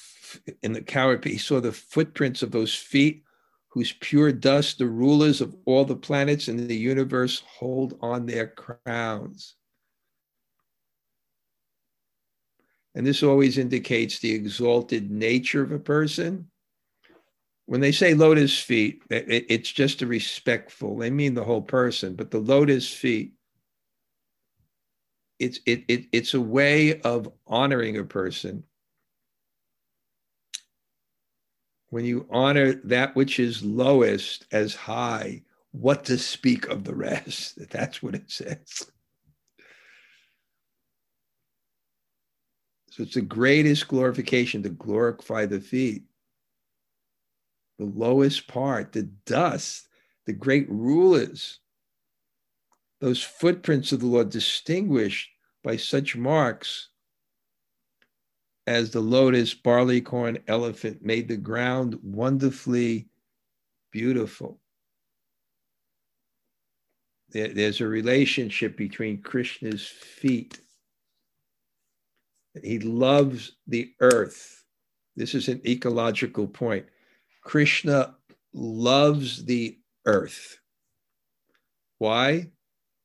in the coward, he saw the footprints of those feet whose pure dust, the rulers of all the planets in the universe hold on their crowns. And this always indicates the exalted nature of a person. When they say lotus feet, it's just a respectful, they mean the whole person, but the lotus feet, It's, it, it, it's a way of honoring a person. When you honor that which is lowest as high, what to speak of the rest? That's what it says. So it's the greatest glorification to glorify the feet. The lowest part, the dust, the great rulers. Those footprints of the Lord distinguished by such marks as the lotus, barleycorn, elephant made the ground wonderfully beautiful. There, there's a relationship between Krishna's feet. He loves the earth. This is an ecological point. Krishna loves the earth. Why?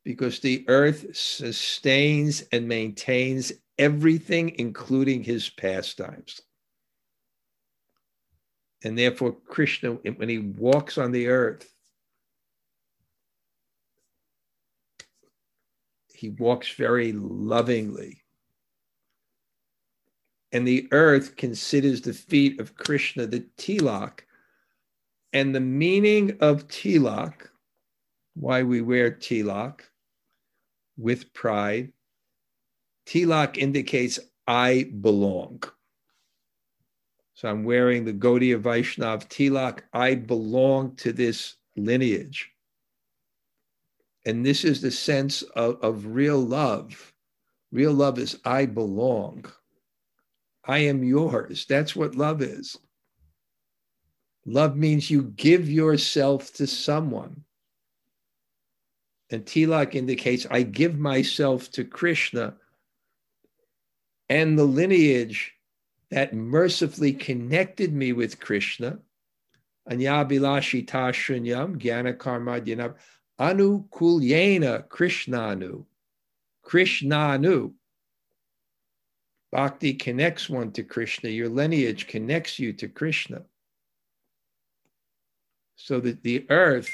Because the earth sustains and maintains everything, including his pastimes. And therefore, Krishna, when he walks on the earth, he walks very lovingly. And the earth considers the feet of Krishna the tilak. And the meaning of tilak, why we wear tilak, with pride. Tilak indicates I belong. So I'm wearing the Gaudiya Vaishnav tilak. I belong to this lineage. And this is the sense of, of real love. Real love is I belong. I am yours. That's what love is. Love means you give yourself to someone. And tilak indicates, I give myself to Krishna and the lineage that mercifully connected me with Krishna. Anyabilashita shunyam jnana karma dyanam anukulyena krishnanu. Krishnanu. Bhakti connects one to Krishna. Your lineage connects you to Krishna. So that the earth...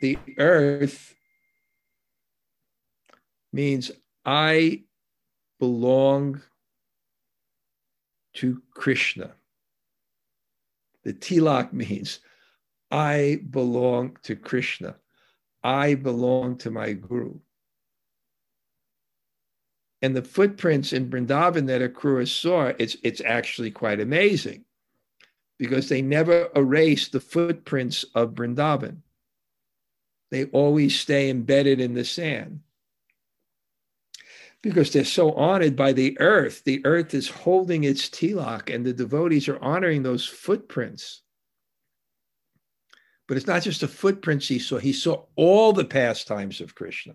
The earth means I belong to Krishna. The tilak means I belong to Krishna. I belong to my guru. And the footprints in Vrindavan that Akrura saw, it's, it's actually quite amazing because they never erased the footprints of Vrindavan. They always stay embedded in the sand because they're so honored by the earth. The earth is holding its tilak and the devotees are honoring those footprints. But it's not just the footprints he saw. He saw all the pastimes of Krishna.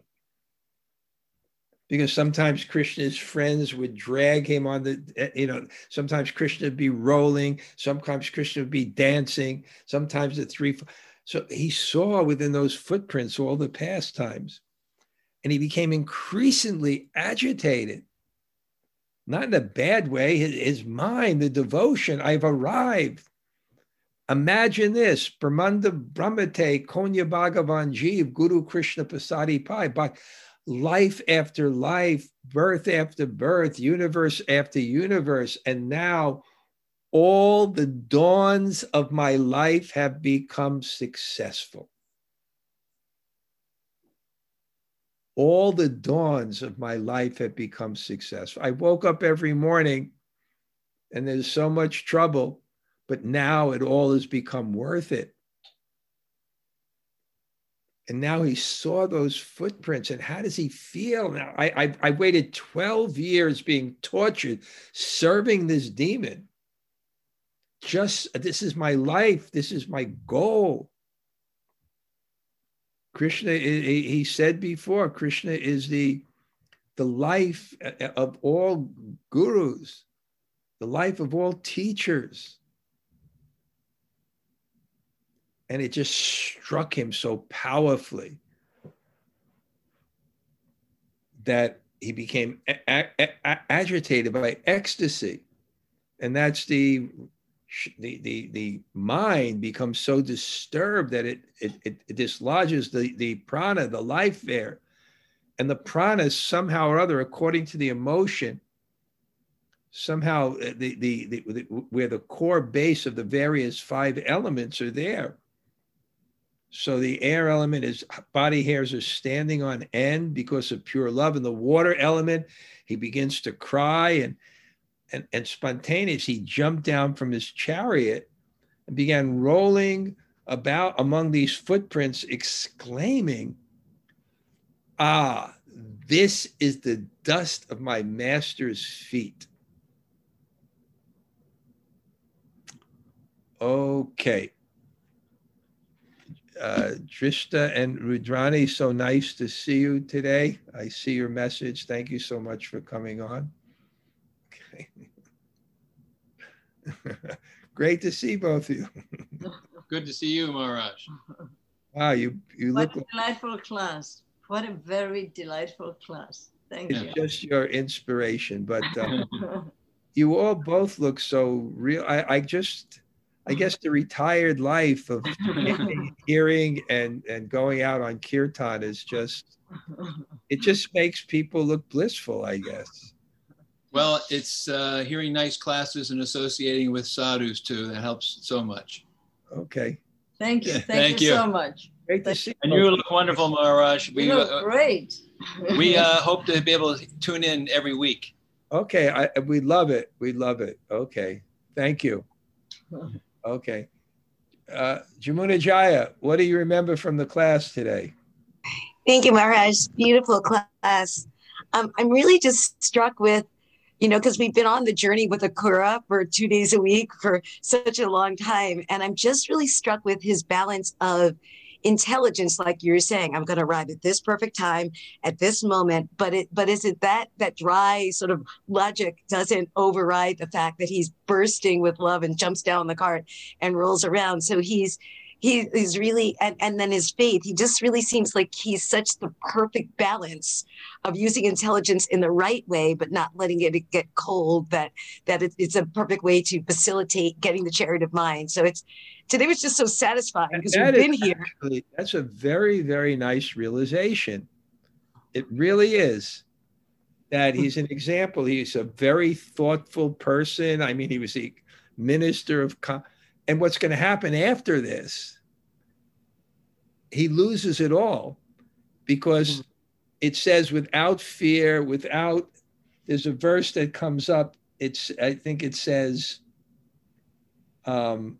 because sometimes Krishna's friends would drag him on the, you know, sometimes Krishna would be rolling, sometimes Krishna would be dancing, sometimes the three. So he saw within those footprints all the pastimes, and he became increasingly agitated. Not in a bad way, his, his mind, the devotion, I've arrived. Imagine this, Brahmanda Brahmate, Konya Bhagavan Jeev, Guru Krishna Pasadi Pai, by life after life, birth after birth, universe after universe, and now all the dawns of my life have become successful. All the dawns of my life have become successful. I woke up every morning and there's so much trouble, but now it all has become worth it. And now he saw those footprints, and how does he feel now? I, I, I waited twelve years being tortured, serving this demon. Just, this is my life, this is my goal. Krishna, he said before, Krishna is the, the life of all gurus, the life of all teachers. And it just struck him so powerfully that he became a- a- a- agitated by ecstasy. And that's the, the, the, the mind becomes so disturbed that it, it, it, it dislodges the, the prana, the life there. And the prana somehow or other, according to the emotion, somehow the, the, the, the where the core base of the various five elements are there. So the air element is body hairs are standing on end because of pure love. And the water element, he begins to cry and, and, and spontaneous. He jumped down from his chariot and began rolling about among these footprints, exclaiming, ah, this is the dust of my master's feet. Okay. Uh, Drishta and Rudrani, so nice to see you today. I see your message. Thank you so much for coming on. Okay. Great to see both of you. Good to see you, Maharaj. Wow, you, you what look a delightful like... class. What a very delightful class. Thank it's you. It's just your inspiration, but uh, you all both look so real. I, I just... I guess the retired life of hearing and, and going out on kirtan is just, it just makes people look blissful, I guess. Well, it's uh, hearing nice classes and associating with sadhus too. That helps so much. Okay. Thank you. Thank, Thank you, you so much. Great Thank to see you. And you look wonderful, Maharaj. We you look uh, great. we uh, hope to be able to tune in every week. Okay. I, we love it. We love it. Okay. Thank you. Okay. Uh, Jamuna Jaya, what do you remember from the class today? Thank you, Maharaj. Beautiful class. Um, I'm really just struck with, you know, because we've been on the journey with Akrura for two days a week for such a long time. And I'm just really struck with his balance of intelligence, like you were saying, I'm going to arrive at this perfect time at this moment. But it, but is it that that dry sort of logic doesn't override the fact that he's bursting with love and jumps down the cart and rolls around? So he's he is really, and, and then his faith. He just really seems like he's such the perfect balance of using intelligence in the right way, but not letting it get cold. That that it, it's a perfect way to facilitate getting the chariot of mind. So it's. Today was just so satisfying because we've been here. Actually, that's a very, very nice realization. It really is. That he's an example. He's a very thoughtful person. I mean, he was the minister of... And what's going to happen after this, he loses it all because it says without fear, without... There's a verse that comes up. It's I think it says... Um,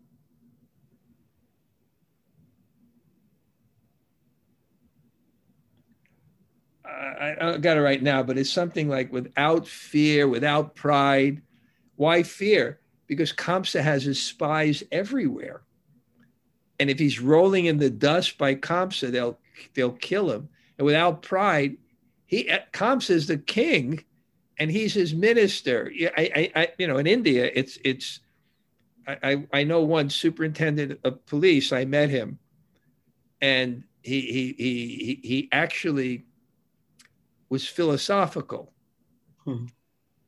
I got it right now, but it's something like without fear, without pride. Why fear? Because Kamsa has his spies everywhere. And if he's rolling in the dust by Kamsa, they'll, they'll kill him. And without pride, he Kamsa is the king, and he's his minister. I, I, I you know, in India, it's it's. I, I know one superintendent of police. I met him, and he he he he actually was philosophical, hmm.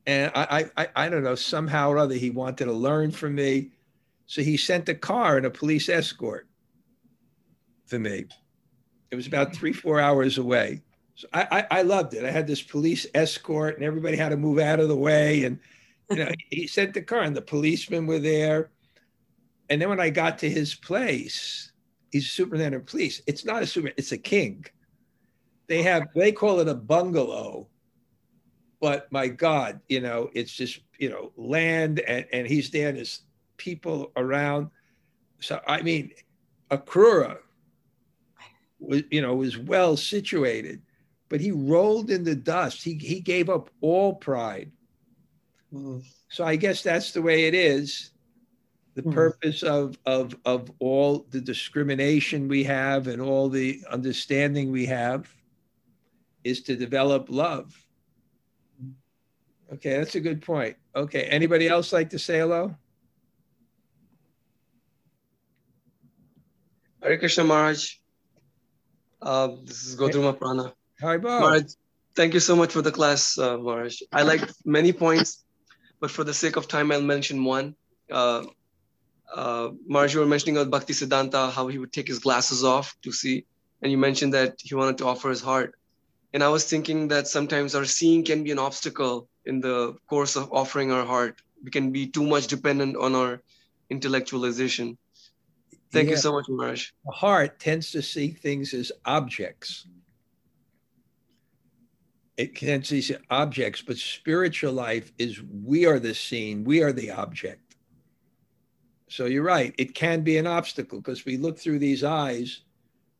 and I, I I don't know, somehow or other he wanted to learn from me, so he sent a car and a police escort for me. It was about three four hours away. So I I, I loved it. I had this police escort, and everybody had to move out of the way, and. You know, he sent the car, and the policemen were there. And then when I got to his place, he's a superintendent of police. It's not a super; it's a king. They have, they call it a bungalow, but my God, you know, it's just, you know, land, and, and he's there, and his people around. So, I mean, Akrura was, you know, was well situated, but he rolled in the dust. He, he gave up all pride. So I guess that's the way it is. The purpose of, of, of all the discrimination we have and all the understanding we have is to develop love. Okay, that's a good point. Okay, anybody else like to say hello? Hare Krishna Maharaj. Uh, this is Godruma Prana. Hi, Bob. Maharaj, thank you so much for the class, uh, Maharaj. I liked many points. But for the sake of time, I'll mention one. Uh, uh, Maharaj, you were mentioning about Bhakti Siddhanta, how he would take his glasses off to see. And you mentioned that he wanted to offer his heart. And I was thinking that sometimes our seeing can be an obstacle in the course of offering our heart. We can be too much dependent on our intellectualization. Thank yeah. you so much, Maharaj. The heart tends to see things as objects. It can see objects, but spiritual life is we are the scene, we are the object. So you're right, it can be an obstacle because we look through these eyes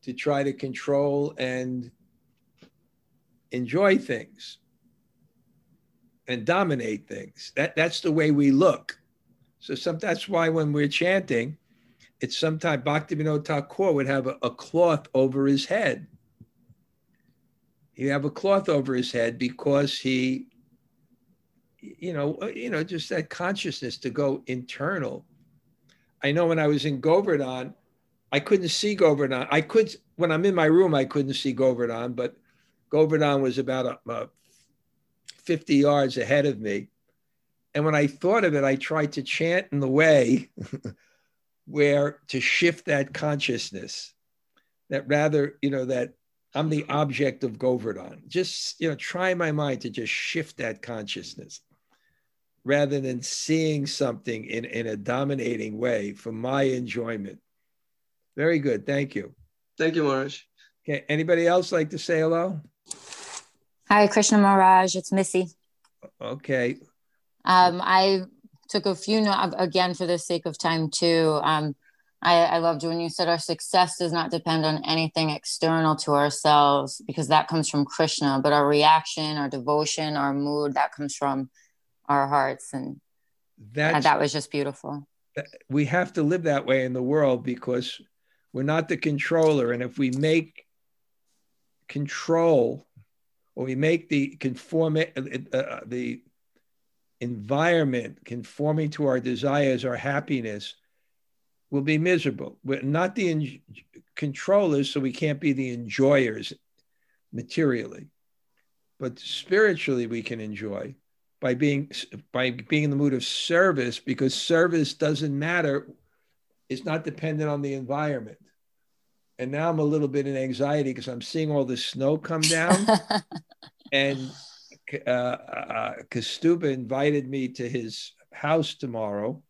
to try to control and enjoy things and dominate things. That, that's the way we look. So some, that's why when we're chanting, it's sometimes Bhaktivinoda Thakur would have a, a cloth over his head. He'd have a cloth over his head because he, you know, you know, just that consciousness to go internal. I know when I was in Govardhan, I couldn't see Govardhan. I could, when I'm in my room, I couldn't see Govardhan, but Govardhan was about a, a fifty yards ahead of me. And when I thought of it, I tried to chant in the way where to shift that consciousness, that rather, you know, that I'm the object of Govardhan. Just, you know, try my mind to just shift that consciousness rather than seeing something in, in a dominating way for my enjoyment. Very good. Thank you. Thank you, Maharaj. Okay. Anybody else like to say hello? Hi, Krishna Maharaj. It's Missy. Okay. Um, I took a few notes, again, for the sake of time, too. Um, I, I loved when you said our success does not depend on anything external to ourselves because that comes from Krishna, but our reaction, our devotion, our mood, that comes from our hearts. And that, that was just beautiful. We have to live that way in the world because we're not the controller. And if we make control or we make the conform, uh, uh, the environment conforming to our desires, our happiness, we'll be miserable. We're not the en- controllers, so we can't be the enjoyers materially. But spiritually, we can enjoy by being by being in the mood of service, because service doesn't matter. It's not dependent on the environment. And now I'm a little bit in anxiety because I'm seeing all the snow come down. And uh, uh, Kastuba invited me to his house tomorrow.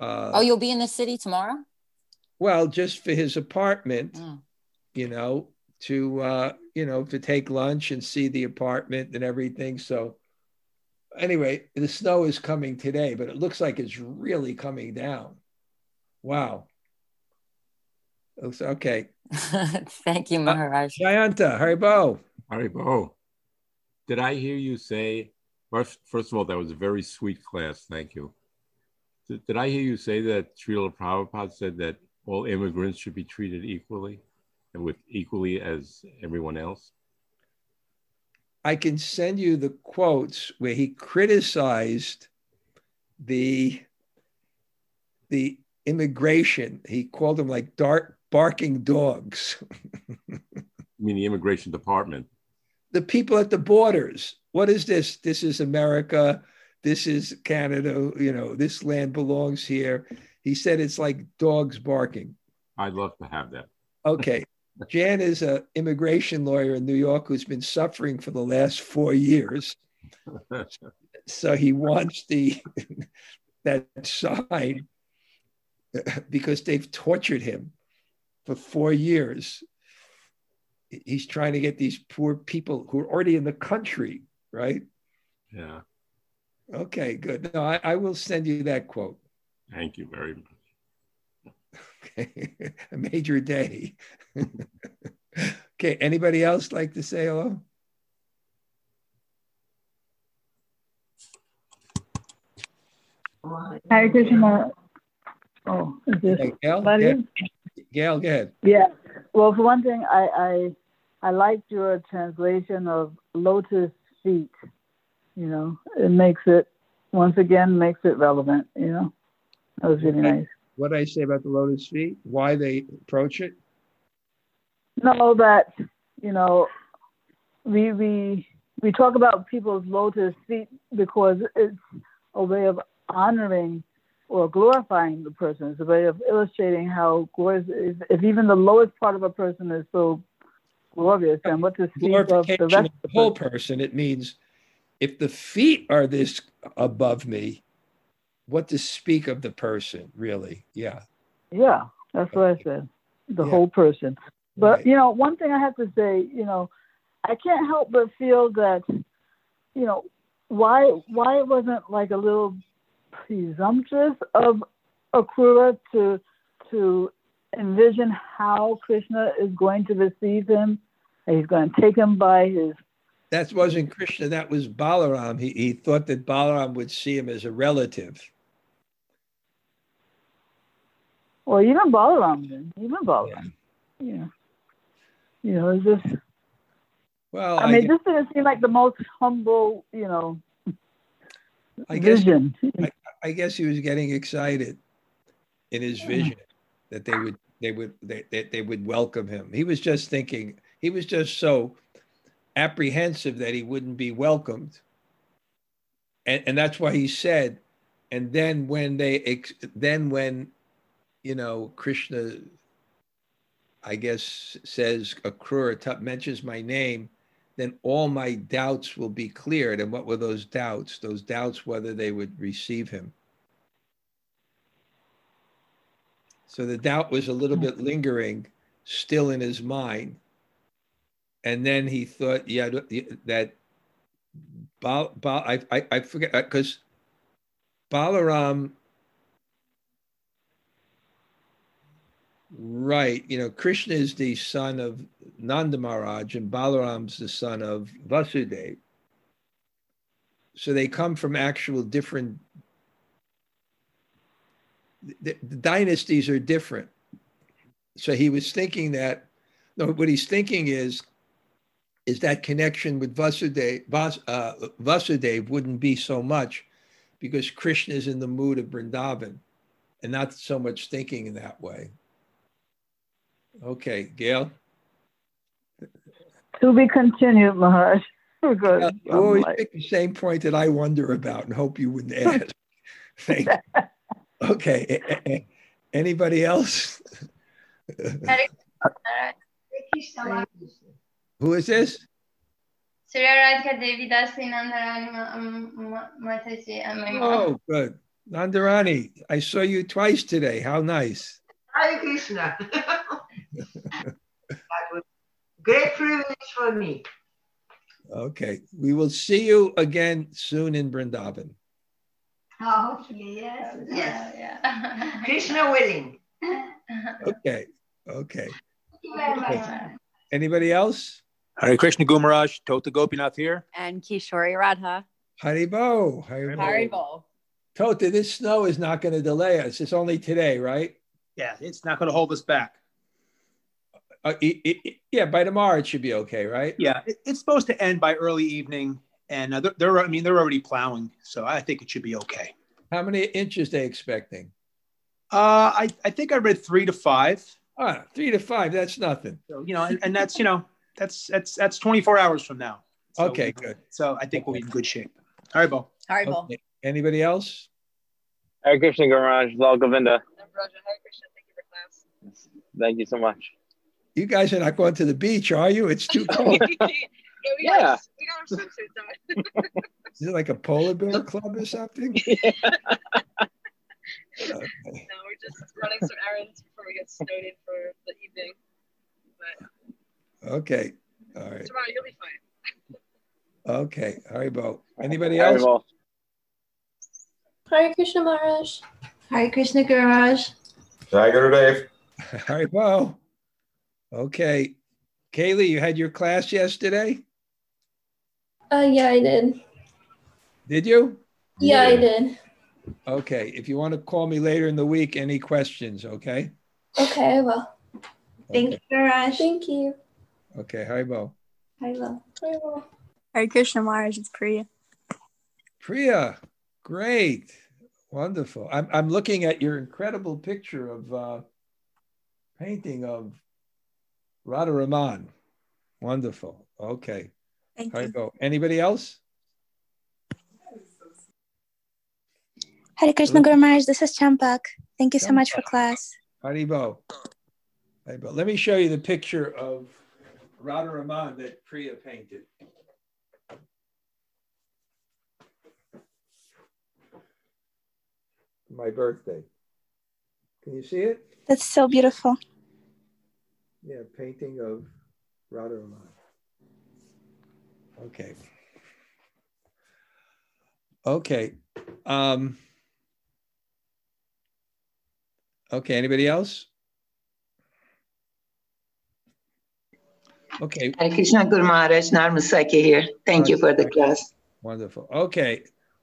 Uh, oh, you'll be in the city tomorrow? Well, just for his apartment, mm. you know, to, uh, you know, to take lunch and see the apartment and everything. So anyway, the snow is coming today, but it looks like it's really coming down. Wow. Looks, okay. Thank you, Maharaj. Uh, Jayanta, Haribo. Haribo. Did I hear you say, first, first of all, that was a very sweet class. Thank you. Did I hear you say that Srila Prabhupada said that all immigrants should be treated equally and with equally as everyone else? I can send you the quotes where he criticized the, the immigration. He called them like dark barking dogs. You mean the immigration department? The people at the borders. What is this? This is America. This is Canada. You know, this land belongs here. He said it's like dogs barking. I'd love to have that. Okay. Jan is an immigration lawyer in New York who's been suffering for the last four years. So he wants the that sign because they've tortured him for four years. He's trying to get these poor people who are already in the country, right? Yeah. Okay, good. No, I, I will send you that quote. Thank you very much. Okay, a major day. Okay, anybody else like to say hello? Hi, Krishna. Oh, is this hey, Gail, Gail, Gail, go ahead. Yeah, well, for one thing, I, I I liked your translation of lotus feet. You know, it makes it, once again, makes it relevant, you know. That was really nice. What did I say about the lotus feet? Why they approach it? No, that, you know, we we we talk about people's lotus feet because it's a way of honoring or glorifying the person. It's a way of illustrating how glorious, if, if even the lowest part of a person is so glorious, then what to speak of the rest of the whole person. It means if the feet are this above me, what to speak of the person, really. Yeah. Yeah, that's what I said, the yeah. whole person. But, right. you know, one thing I have to say, you know, I can't help but feel that, you know, why why it wasn't like a little presumptuous of Akrura to, to envision how Krishna is going to receive him, and he's going to take him by his... That wasn't Krishna, that was Balaram. He, he thought that Balaram would see him as a relative. Well, even Balaram did. Even Balaram. Yeah. yeah. You know, it's just... Well, I, I mean, guess, this didn't seem like the most humble, you know, I guess, vision. I, I guess he was getting excited in his vision that they would, they would, they, they, they would welcome him. He was just thinking, he was just so apprehensive that he wouldn't be welcomed. And, and that's why he said, and then when they, then when, you know, Krishna, I guess, says, Akrura mentions my name, then all my doubts will be cleared. And what were those doubts? Those doubts whether they would receive him. So the doubt was a little bit lingering still in his mind. And then he thought, yeah, that Bal, Bal, I, I, I forget, because Balaram, right, you know, Krishna is the son of Nanda Maharaj and Balaram's the son of Vasudeva. So they come from actual different, the, the dynasties are different. So he was thinking that, no, what he's thinking is, is that connection with Vasudeva, Vas, uh, Vasudeva wouldn't be so much because Krishna is in the mood of Vrindavan and not so much thinking in that way. Okay, Gail? To be continued, Maharaj. Good. Gail, you I'm always like... pick the same point that I wonder about and hope you wouldn't ask. Thank you. Okay, anybody else? Thank you so much. Who is this? Oh, good. Nandarani, I saw you twice today. How nice. Hare Krishna. That was great privilege for me. Okay. We will see you again soon in Vrindavan. Oh, hopefully, yes. Yes. Yeah. Krishna willing. Okay. Okay. Okay. Anybody else? Hare Krishna Gumaraj, Tota Gopinath here. And Kishori Radha. Haribo. Haribo. Haribo. Tota, this snow is not going to delay us. It's only today, right? Yeah, it's not going to hold us back. Uh, it, it, yeah, by tomorrow it should be okay, right? Yeah, it, it's supposed to end by early evening, and uh, they're, they're, I mean, they're already plowing, so I think it should be okay. How many inches they expecting? Uh, I, I think I read three to five. Ah, three to five, that's nothing. So, you know, and, and that's, you know, that's, that's, that's twenty-four hours from now. So, okay, good. So I think we'll be in good shape. All right, Bo. All right, Bo. Okay. Anybody else? Hare Krishna, Gauranga, Lal Govinda. Hare Krishna, thank you for class. Thank you so much. You guys are not going to the beach, are you? It's too cold. yeah, we yeah. Have, we don't have swimsuits on. Is it like a polar bear club or something? Yeah. Okay. No, we're just running some errands before we get snowed in for the evening. But okay. All right. Tomorrow you'll be fine. Okay. All right, Bo. Anybody else? All right, Bo. Hare Krishna Maharaj. Hare Krishna Guru Maharaj. Jai Guru Dev. All right, Bo. Okay. Kaylee, you had your class yesterday? Uh, yeah, I did. Did you? Yeah, yeah, I did. Okay. If you want to call me later in the week, any questions, okay? Okay, I will. Okay. Thank you, Maharaj. Thank you. Okay. Hi, Bo. Hi, Bo. Hi, Bo. Hare Krishna Maharaj, it's Priya. Priya. Great, wonderful. I'm I'm looking at your incredible picture of uh, painting of Radha Raman. Wonderful. Okay. Thank All you. Right, go. Anybody else? Hare Krishna Guru Maharaj, this is Champak. Thank you so Champak. much for class. Haribo. Haribo. Let me show you the picture of Radha Raman that Priya painted. My birthday. Can you see it? That's so beautiful. Yeah, painting of Radha Raman. Okay. Okay. Um, okay, anybody else? Okay. Hare Krishna Guru Maharaj, Narmasaki here. Thank you for the class. Wonderful. Okay.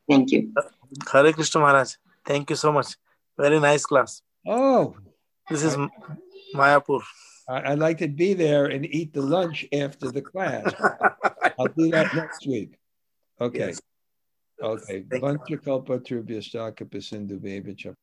Thank you. Hare Krishna Maharaj. Thank you so much. Very nice class. Oh. This is Mayapur. I'd like to be there and eat the lunch after the class. I'll do that next week. Okay. Yes. Okay. Vanchakalpa trubhyastaka pasindu veva cha.